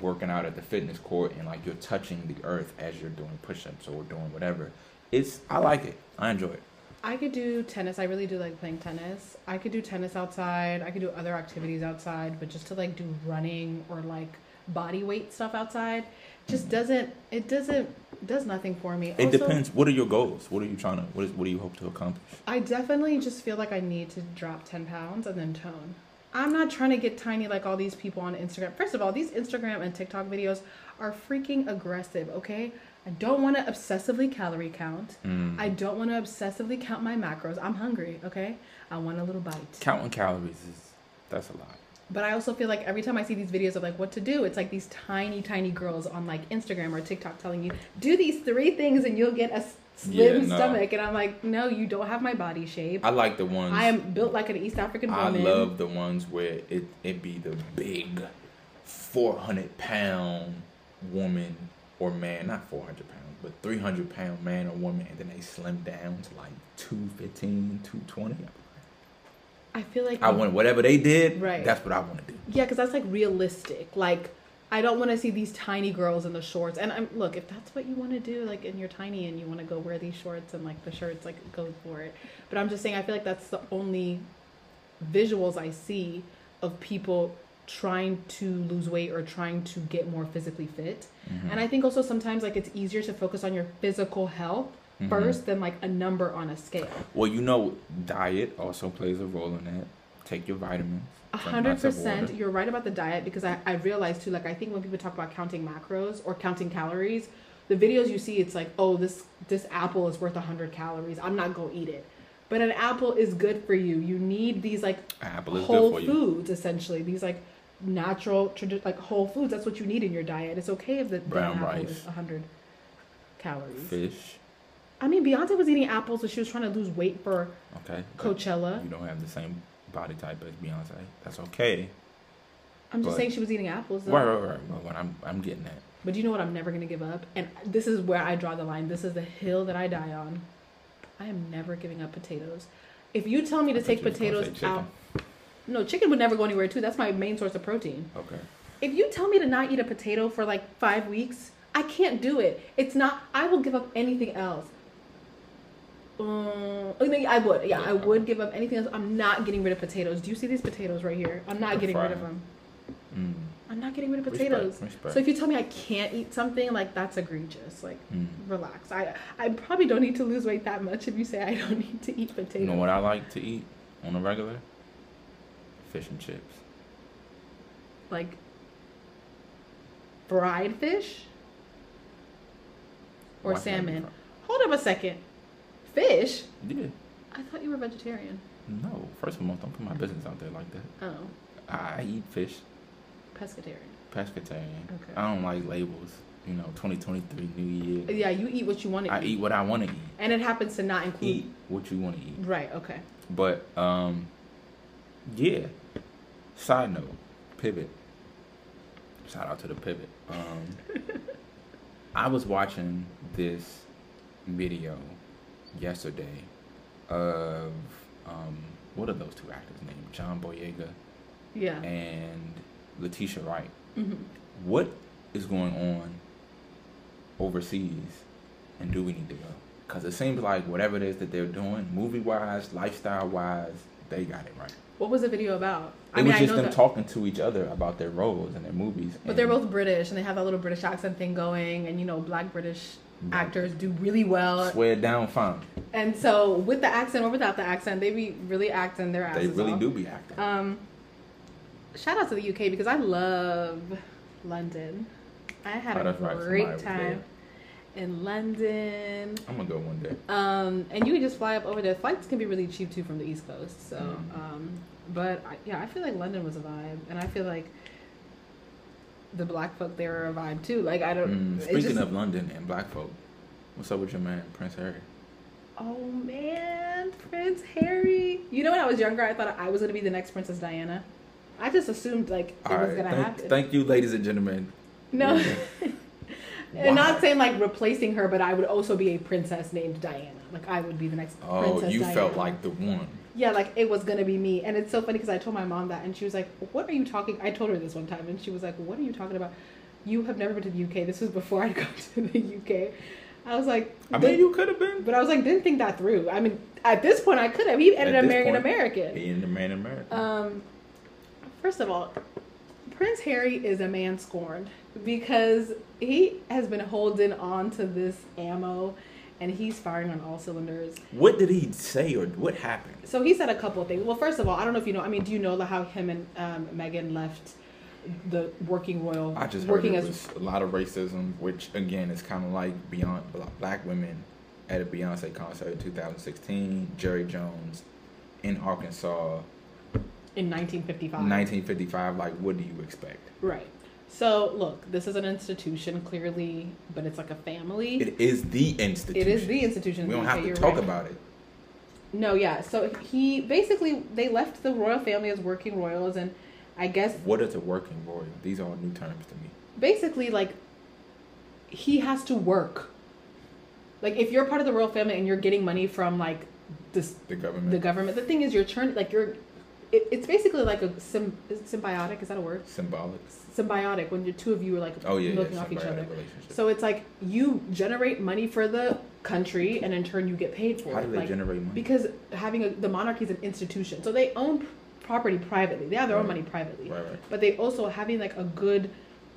working out at the fitness court and like you're touching the earth as you're doing push-ups or doing whatever. It's, I like it. I enjoy it. I could do tennis. I really do like playing tennis. I could do tennis outside. I could do other activities outside, but just to like do running or like body weight stuff outside just doesn't, it doesn't, does nothing for me. It also depends. What are your goals? What are you trying to, what, is, what do you hope to accomplish? I definitely just feel like I need to drop ten pounds and then tone. I'm not trying to get tiny like all these people on Instagram. First of all, these Instagram and TikTok videos are freaking aggressive, okay? I don't want to obsessively calorie count. Mm. I don't want to obsessively count my macros. I'm hungry, okay? I want a little bite. Counting calories is, that's a lot. But I also feel like every time I see these videos of like what to do, it's like these tiny, tiny girls on like Instagram or TikTok telling you, do these three things and you'll get a slim yeah, no. stomach. And I'm like, no, you don't have my body shape. I like the ones. I am built like an East African woman. I love the ones where it, it be the big four hundred pound woman or man, not four hundred pounds, but three hundred pound man or woman. And then they slim down to like two fifteen, two twenty. I feel like I want whatever they did. Right. That's what I want to do. Yeah, because that's like realistic. Like, I don't want to see these tiny girls in the shorts. And I'm look, if that's what you want to do, like, and you're tiny and you want to go wear these shorts and like the shirts, like, go for it. But I'm just saying, I feel like that's the only visuals I see of people trying to lose weight or trying to get more physically fit. Mm-hmm. And I think also sometimes like it's easier to focus on your physical health first mm-hmm. than like a number on a scale. Well, you know, diet also plays a role in that. Take your vitamins. A hundred percent. You're right about the diet because I, I realized too, like I think when people talk about counting macros or counting calories, the videos you see, it's like, oh, this, this apple is worth a hundred calories. I'm not going to eat it. But an apple is good for you. You need these like apple is whole good for foods, you. Essentially. These like natural, tradi- like whole foods. That's what you need in your diet. It's okay if the brown apple rice is a hundred calories. Fish. I mean, Beyonce was eating apples when she was trying to lose weight for okay, Coachella. You don't have the same body type as Beyonce. That's okay. I'm just but, saying she was eating apples, though. Right, right, right. Well, well, I'm, I'm getting that. But you know what? I'm never going to give up. And this is where I draw the line. This is the hill that I die on. I am never giving up potatoes. If you tell me to take potatoes out. No, chicken would never go anywhere, too. That's my main source of protein. Okay. If you tell me to not eat a potato for like five weeks, I can't do it. It's not. I will give up anything else. Um, I mean, I would, yeah, I would give up anything else. I'm not getting rid of potatoes. Do you see these potatoes right here? I'm not getting rid of them. Mm. I'm not getting rid of potatoes. Respect, respect. So if you tell me I can't eat something, like, that's egregious. Like, mm. relax. I I probably don't need to lose weight that much if you say I don't need to eat potatoes. You know what I like to eat on a regular? Fish and chips. Like, fried fish? Or Why salmon? Hold up a second. Fish? Yeah. I thought you were vegetarian. No. First of all, don't put my business out there like that. Oh. I eat fish. Pescatarian. Pescatarian. Okay. I don't like labels. You know, twenty twenty-three, New Year. Yeah, you eat what you want to eat. I eat what I want to eat. And it happens to not include... Eat what you want to eat. Right, okay. But, um, yeah. Side note. Pivot. Shout out to the Pivot. Um, I was watching this video yesterday of... Um, what are those two actors named? John Boyega. Yeah. And... Letitia Wright. Mm-hmm. What is going on overseas, and do we need to go? Because it seems like whatever it is that they're doing, movie-wise, lifestyle-wise, they got it right. What was the video about? It I mean, was just I know them that... talking to each other about their roles and their movies. But and... they're both British, and they have that little British accent thing going, and, you know, black British but actors do really well. Swear down fine. And so, with the accent or without the accent, they be really acting their asses off. They really off. do be acting. Um... Shout out to the U K because I love London. I had oh, a great right. time in London. I'm going to go one day. Um, and you can just fly up over there. Flights can be really cheap, too, from the East Coast. So, mm. um, But, I, yeah, I feel like London was a vibe. And I feel like the black folk there are a vibe, too. Like, I don't... Mm. Speaking just, of London and black folk, what's up with your man, Prince Harry? Oh, man, Prince Harry. You know, when I was younger, I thought I was going to be the next Princess Diana. I just assumed, like, it All was right. going to happen. Thank you, ladies and gentlemen. No. Yeah. And wow. Not saying, like, replacing her, but I would also be a princess named Diana. Like, I would be the next oh, princess Oh, you Diana. Felt like the one. Yeah, like, it was going to be me. And it's so funny because I told my mom that, and she was like, what are you talking? I told her this one time, and she was like, what are you talking about? You have never been to the U K. This was before I'd gone to the U K. I was like... I mean, you could have been. But I was like, didn't think that through. I mean, at this point, I could have. He ended up marrying an American. He ended up marrying an American. Um... First of all, Prince Harry is a man scorned because he has been holding on to this ammo and he's firing on all cylinders. What did he say or what happened? So he said a couple of things. Well, first of all, I don't know if you know. I mean, do you know how him and um, Meghan left the working royal? I just heard there was a lot of racism, which, again, is kind of like beyond black women at a Beyonce concert in two thousand sixteen, Jerry Jones in Arkansas. In nineteen fifty-five. nineteen fifty-five, like, what do you expect? Right. So, look, this is an institution, clearly, but it's like a family. It is the institution. It is the institution. We don't have to talk about it. No, yeah. So, he, basically, they left the royal family as working royals, and I guess... What is a working royal? These are all new terms to me. Basically, like, he has to work. Like, if you're part of the royal family and you're getting money from, like, this, the government, the government, the thing is, you're turning, like, you're... It's basically like a sim- symbiotic. Is that a word? Symbolic. Symbiotic. When the two of you are like oh, yeah, looking yeah, off each other. So it's like you generate money for the country, and in turn you get paid for it. How do they like, generate money? Because having a, the monarchy is an institution, so they own property privately. They have their right. own money privately, right, right. But they also having like a good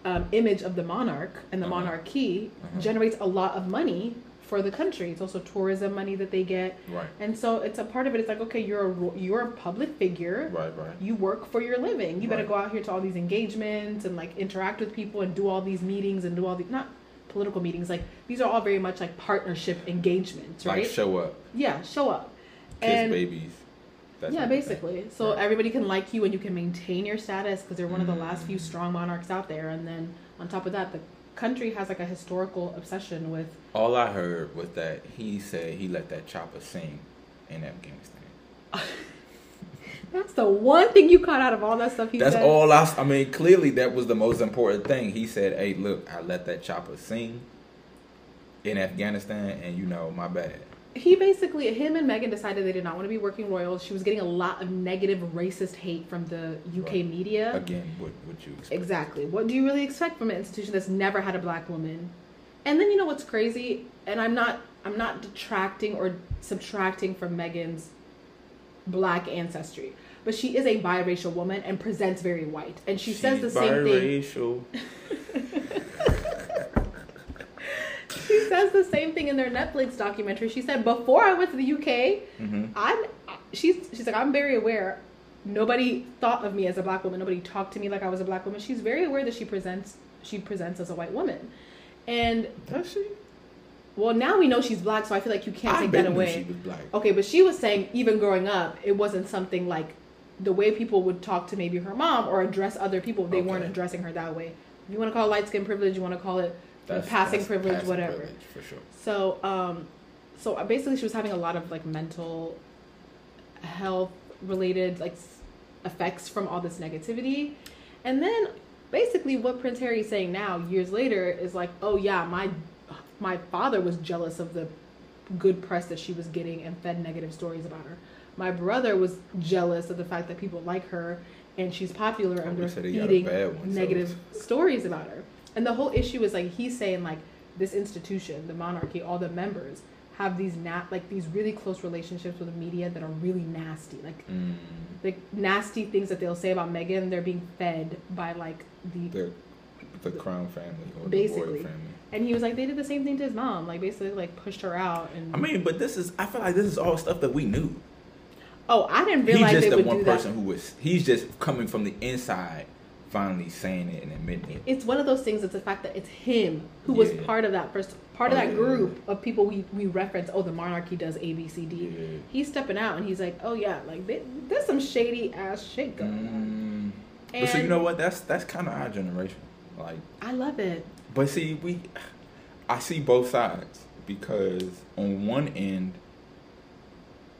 um, image of the monarch and the uh-huh. monarchy uh-huh. generates a lot of money. For the country, it's also tourism money that they get, right? And so it's a part of it. It's like, okay, you're a you're a public figure, right? Right. You work for your living. You right. better go out here to all these engagements and like interact with people and do all these meetings and do all these not political meetings. Like these are all very much like partnership engagements, right? Like show up. Yeah, show up. Kiss and babies. That's yeah, basically. So right. everybody can like you and you can maintain your status because they're one mm. of the last few strong monarchs out there. And then on top of that, the country has like a historical obsession with. All I heard was that he said he let that chopper sing in Afghanistan. That's the one thing you caught out of all that stuff he That's said. That's all I. I mean, clearly that was the most important thing. He said, "Hey, look, I let that chopper sing in Afghanistan, and you know, my bad." He basically, him and Meghan decided they did not want to be working royals. She was getting a lot of negative racist hate from the U K right. media. Again, what would you expect? Exactly. What do you really expect from an institution that's never had a black woman? And then you know what's crazy? And I'm not I'm not detracting or subtracting from Meghan's Black ancestry, but she is a biracial woman and presents very white, and she She's says the biracial. same thing. She says the same thing in their Netflix documentary. She said, before I went to the U K, mm-hmm. I'm. She's she's like, I'm very aware. Nobody thought of me as a Black woman. Nobody talked to me like I was a Black woman. She's very aware that she presents she presents as a white woman, and does she? Well, now we know she's Black, so I feel like you can't I take that away. She was Black. Okay, but she was saying even growing up, it wasn't something like the way people would talk to maybe her mom or address other people. They okay. weren't addressing her that way. If you want to call it light skin privilege, you want to call it that's, passing that's privilege, passing whatever. Privilege, for sure. So, um, so basically, she was having a lot of like mental health related like effects from all this negativity, and then basically what Prince Harry is saying now, years later, is like, oh yeah, my. My father was jealous of the good press that she was getting and fed negative stories about her. My brother was jealous of the fact that people like her and she's popular and they're feeding negative stories about her. And the whole issue is like he's saying like this institution, the monarchy, all the members have these na- like these really close relationships with the media that are really nasty. Like mm. like nasty things that they'll say about Meghan, they're being fed by like the... They're- The Crown family or basically. the royal family. And he was like, they did the same thing to his mom. Like, basically, like, pushed her out. And I mean, but this is, I feel like this is all stuff that we knew. Oh, I didn't realize they would do that. He's just the one person who was, he's just coming from the inside, finally saying it and admitting it. It's one of those things, it's the fact that it's him who yeah. was part of that first, part of oh, that yeah. group of people we, we reference, oh, the monarchy does A, B, C, D. Yeah. He's stepping out and he's like, oh, yeah, like, they, there's some shady ass shit going mm. on. And but so you know what? That's, that's kind of our generation. Like I love it. But see, we I see both sides because on one end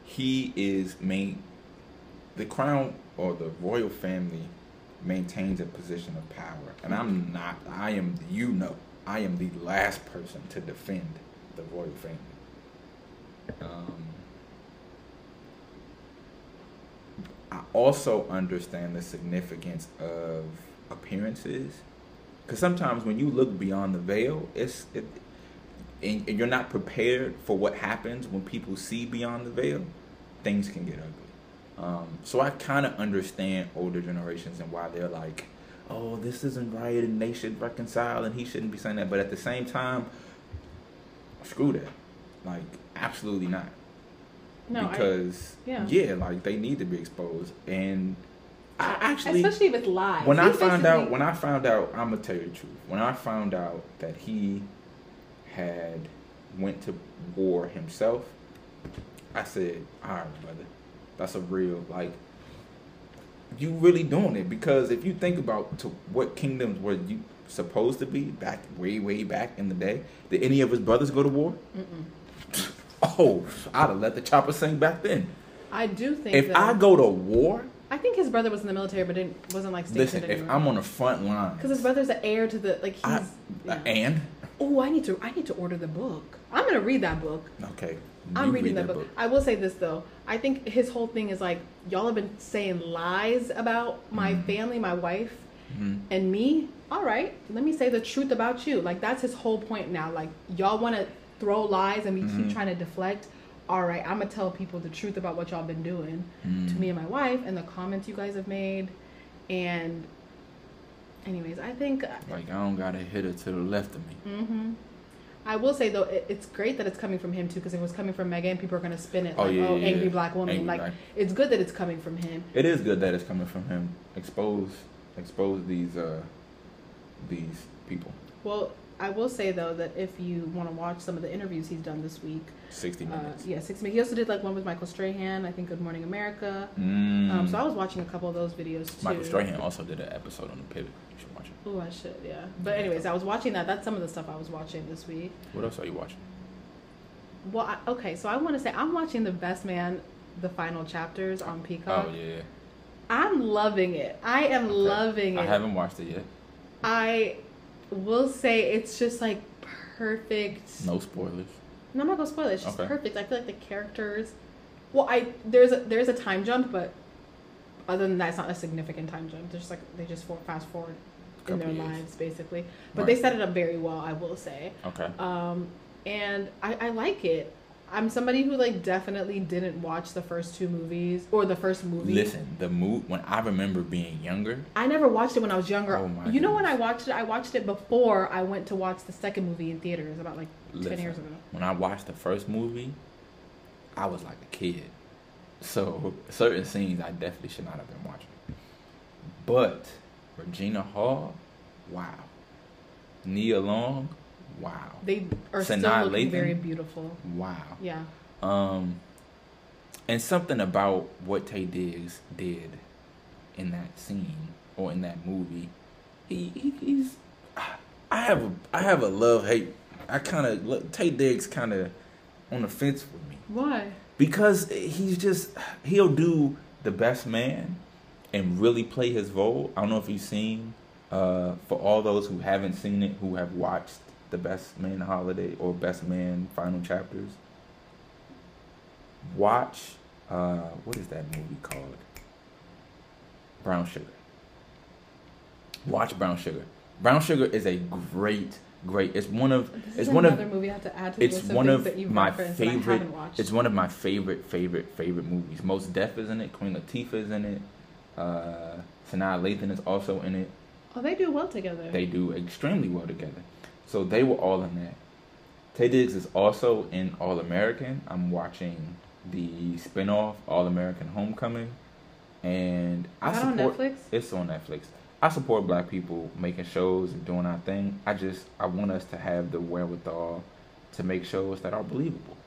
he is main the crown or the royal family maintains a position of power. And I'm not I am you know, I am the last person to defend the royal family. Um I also understand the significance of appearances. Because sometimes when you look beyond the veil, it's it, and, and you're not prepared for what happens when people see beyond the veil, things can get ugly. Um, so I kind of understand older generations and why they're like, oh, this isn't right and they should reconcile and he shouldn't be saying that. But at the same time, screw that. Like, absolutely not. No, because, I, yeah. yeah, like, they need to be exposed. And... I actually, especially with lies. When he I found out, when I found out, I'm gonna tell you the truth. When I found out that he had went to war himself, I said, "All right, brother, that's a real like. You really doing it because if you think about to what kingdoms were you supposed to be back way, way back in the day? Did any of his brothers go to war? Mm-mm. Oh, I'd have let the chopper sing back then. I do think if that... I go to war." I think his brother was in the military, but didn't wasn't like stationed Listen, anymore. If I'm on the front line, because his brother's the heir to the like. He's, I, yeah. And oh, I need to I need to order the book. I'm gonna read that book. Okay, I'm reading read that, that book. book. I will say this though. I think his whole thing is like y'all have been saying lies about my mm-hmm. family, my wife, mm-hmm. and me. All right, let me say the truth about you. Like that's his whole point now. Like y'all want to throw lies, and we mm-hmm. keep trying to deflect. All right, I'm going to tell people the truth about what y'all been doing mm. to me and my wife and the comments you guys have made. And anyways, I think... Like, I don't got a hitter to the left of me. Mm-hmm. I will say, though, it, it's great that it's coming from him, too, because if it was coming from Meghan, people are going to spin it oh, like, yeah, oh, yeah, angry yeah. black woman. Angry like, black. It's good that it's coming from him. It is good that it's coming from him. Expose expose these uh, these people. Well... I will say, though, that if you want to watch some of the interviews he's done this week. sixty Minutes. Uh, yeah, sixty minutes. He also did, like, one with Michael Strahan, I think Good Morning America. Mm. Um, so I was watching a couple of those videos, too. Michael Strahan also did an episode on The Pivot. You should watch it. Oh, I should, yeah. But anyways, I was watching that. That's some of the stuff I was watching this week. What else are you watching? Well, I, okay, so I want to say I'm watching The Best Man, The Final Chapters on Peacock. Oh, yeah. I'm loving it. I am okay. loving it. I haven't watched it yet. I... We'll say it's just like perfect. No spoilers. No, I'm not gonna spoil it. It's just okay. perfect. I feel like the characters. Well, I there's a, there's a time jump, but other than that, it's not a significant time jump. They're just like they just for, fast forward in Couple their years. lives basically. But right. they set it up very well, I will say. Okay. Um, and I, I like it. I'm somebody who like definitely didn't watch the first two movies or the first movie. Listen, the move when I remember being younger. I never watched it when I was younger. Oh my you goodness. Know when I watched it? I watched it before I went to watch the second movie in theaters about like Listen, ten years ago. When I watched the first movie, I was like a kid. So certain scenes I definitely should not have been watching. But Regina Hall, wow. Nia Long, wow. They are Sanaa still looking Lathan, very beautiful. Wow. Yeah. Um, and something about what Taye Diggs did in that scene or in that movie, he, he he's. I have a I have a love hate. I kind of Taye Diggs kind of on the fence with me. Why? Because he's just he'll do The Best Man and really play his role. I don't know if you've seen. Uh, for all those who haven't seen it, who have watched The Best Man Holiday or Best Man Final Chapters, watch, uh, what is that movie called? Brown Sugar. Watch Brown Sugar. Brown Sugar is a great, great, it's one of, this it's one of, movie I have to add to it's one of my favorite, it's one of my favorite, favorite, favorite movies. Mos Def is in it, Queen Latifah is in it, uh, Sanaa Lathan is also in it. Oh, they do well together. They do extremely well together. So they were all in that. Taye Diggs is also in All American. I'm watching the spinoff All American Homecoming, and I is that support. On Netflix? It's on Netflix. I support Black people making shows and doing our thing. I just I want us to have the wherewithal to make shows that are believable.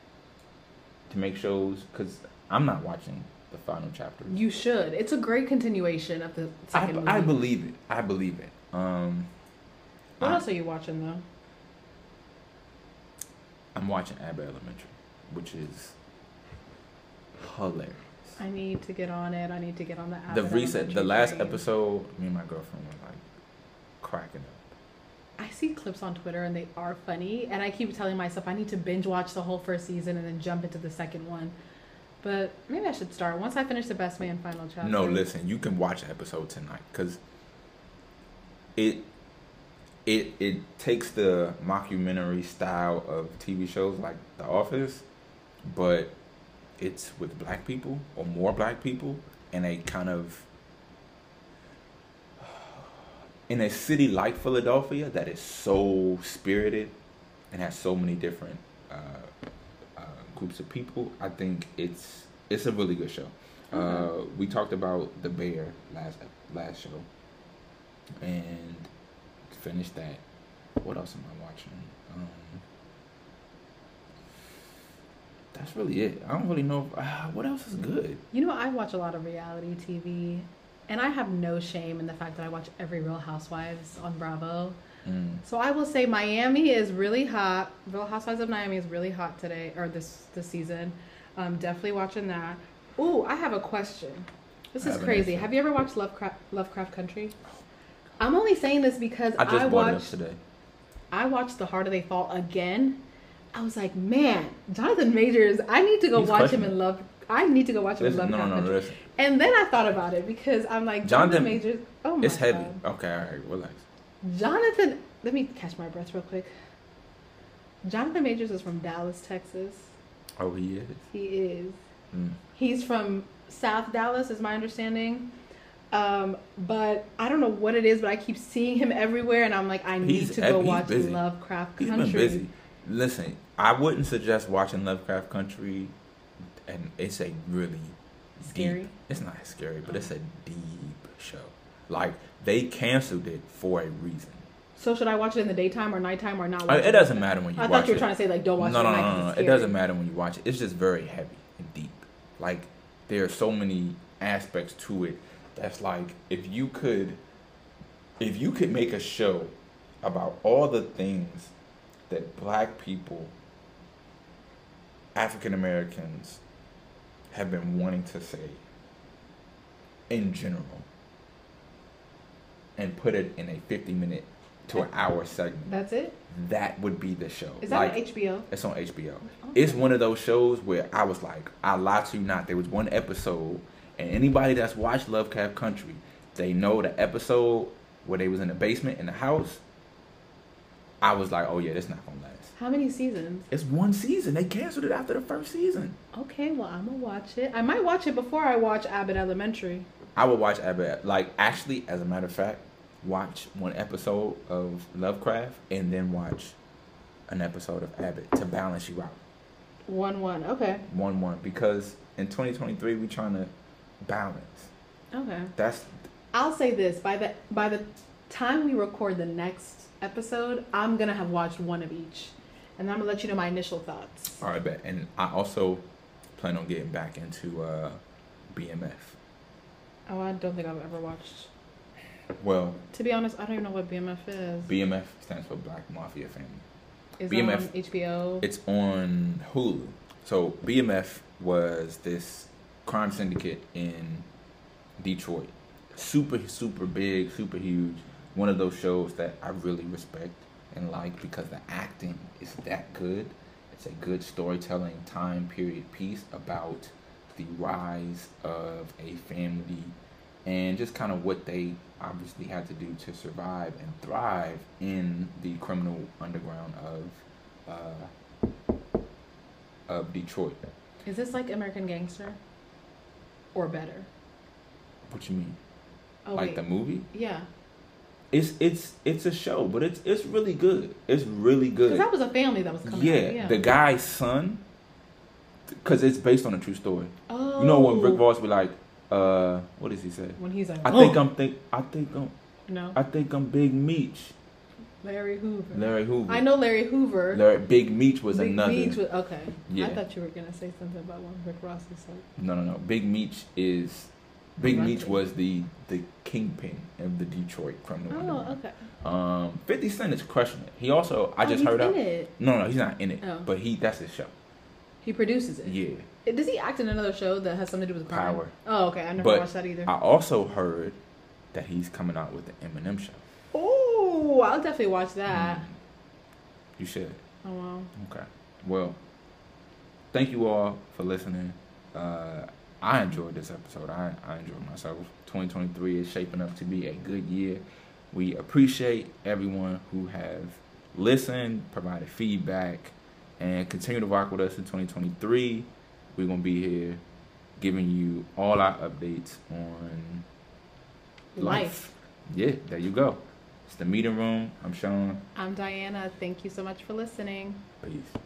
To make shows, because I'm not watching the final chapter. You should. It's a great continuation of the second I, movie. I believe it. I believe it. Um, what I, else are you watching, though? I'm watching Abbott Elementary, which is hilarious. I need to get on it. I need to get on the Abbott The recent, The last train. episode, me and my girlfriend were, like, cracking up. I see clips on Twitter, and they are funny. And I keep telling myself I need to binge watch the whole first season and then jump into the second one. But maybe I should start once I finish The Best Man Final Chapter. No, listen, you can watch an episode tonight because it it it takes the mockumentary style of T V shows like The Office, but it's with Black people or more Black people in a kind of in a city like Philadelphia that is so spirited and has so many different. Uh, groups of people. I think it's it's a really good show. Okay. Uh, we talked about The Bear last last show and finished that. What else am I watching? Um, that's really it. I don't really know if, uh, what else is good. You know, I watch a lot of reality T V, and I have no shame in the fact that I watch every Real Housewives on Bravo. Mm. So I will say Miami is really hot. Real Housewives of Miami is really hot today, or this this season. Um, definitely watching that. Ooh, I have a question. This is crazy. Have you ever watched Lovecraft Lovecraft Country? Oh, I'm only saying this because I, just I watched today. I watched The Harder They Fall again. I was like, man, Jonathan Majors. I need to go He's watch him in Love. I need to go watch him in Lovecraft no, no, Country. Listen. And then I thought about it because I'm like Jonathan, Jonathan Majors. Oh my it's God. It's heavy. Okay, all right, relax. Jonathan, let me catch my breath real quick. Jonathan Majors is from Dallas, Texas. Oh, he is? He is. Mm. He's from South Dallas, is my understanding. Um, but I don't know what it is, but I keep seeing him everywhere, and I'm like, I need he's, to go watch busy. Lovecraft Country. He's been busy. Listen, I wouldn't suggest watching Lovecraft Country, and it's a really scary. Deep, it's not scary, but oh. It's a deep show. Like, they canceled it for a reason. So should I watch it in the daytime or nighttime or not? Watch it, it doesn't matter when you I watch it. I thought you were it. trying to say, like, don't watch no, it at no, night. No, no, no. It doesn't matter when you watch it. It's just very heavy and deep. Like, there are so many aspects to it that's like, if you could, if you could make a show about all the things that Black people, African Americans, have been wanting to say in general, and put it in a fifty-minute to an hour segment. That's it? That would be the show. Is that like, on H B O? It's on H B O. Oh. It's one of those shows where I was like, I lied to you not. There was one episode, and anybody that's watched Lovecraft Country, they know the episode where they was in the basement in the house, I was like, oh yeah, that's not gonna last. How many seasons? It's one season. They canceled it after the first season. Okay, well, I'm gonna watch it. I might watch it before I watch Abbott Elementary. I would watch Abbott. Like, actually, as a matter of fact, watch one episode of Lovecraft and then watch an episode of Abbott to balance you out. One one, okay. One one, because in twenty twenty-three we're trying to balance. Okay. That's. I'll say this, by the by the time we record the next episode, I'm gonna have watched one of each, and I'm gonna let you know my initial thoughts. All right, bet. And I also plan on getting back into uh, B M F. Oh, I don't think I've ever watched. Well, to be honest, I don't even know what B M F is. B M F stands for Black Mafia Family. Is B M F on H B O? It's on Hulu. So B M F was this crime syndicate in Detroit. Super, super big, super huge. One of those shows that I really respect and like because the acting is that good. It's a good storytelling time period piece about the rise of a family and just kind of what they obviously had to do to survive and thrive in the criminal underground of uh, of Detroit. Is this like American Gangster? Or better? What you mean? Oh, like wait. The movie? Yeah. It's it's it's a show, but it's it's really good. It's really good. Because that was a family that was coming yeah, out. Yeah, the guy's son, because it's based on a true story. Oh. You know when Rick Ross was like, Uh, what does he say? When he's like, I think oh. I'm think I think I'm no. I think I'm Big Meech. Larry Hoover. Larry Hoover. I know Larry Hoover. Larry Big Meech was Big another. Meech was, okay. Yeah. I thought you were gonna say something about when Rick Ross was like. No, no, no. Big Meech is. Big Roger. Meech was the the kingpin of the Detroit criminal. Oh, underground. Okay. Um, Fifty Cent is crushing it. He also I oh, just he's heard in out. It. No, no, he's not in it. Oh. But he that's his show. He produces it. Yeah. Does he act in another show that has something to do with crime? Power. Oh, okay. I never but watched that either. I also heard that he's coming out with the Eminem show. Oh, I'll definitely watch that. Mm. You should. Oh, wow. Okay. Well, thank you all for listening. Uh, I enjoyed this episode. I, I enjoyed myself. twenty twenty-three is shaping up to be a good year. We appreciate everyone who have listened, provided feedback, and continue to rock with us in twenty twenty-three. We're going to be here giving you all our updates on life. life. Yeah, there you go. It's the meeting room. I'm Sean. I'm Diana. Thank you so much for listening. Peace.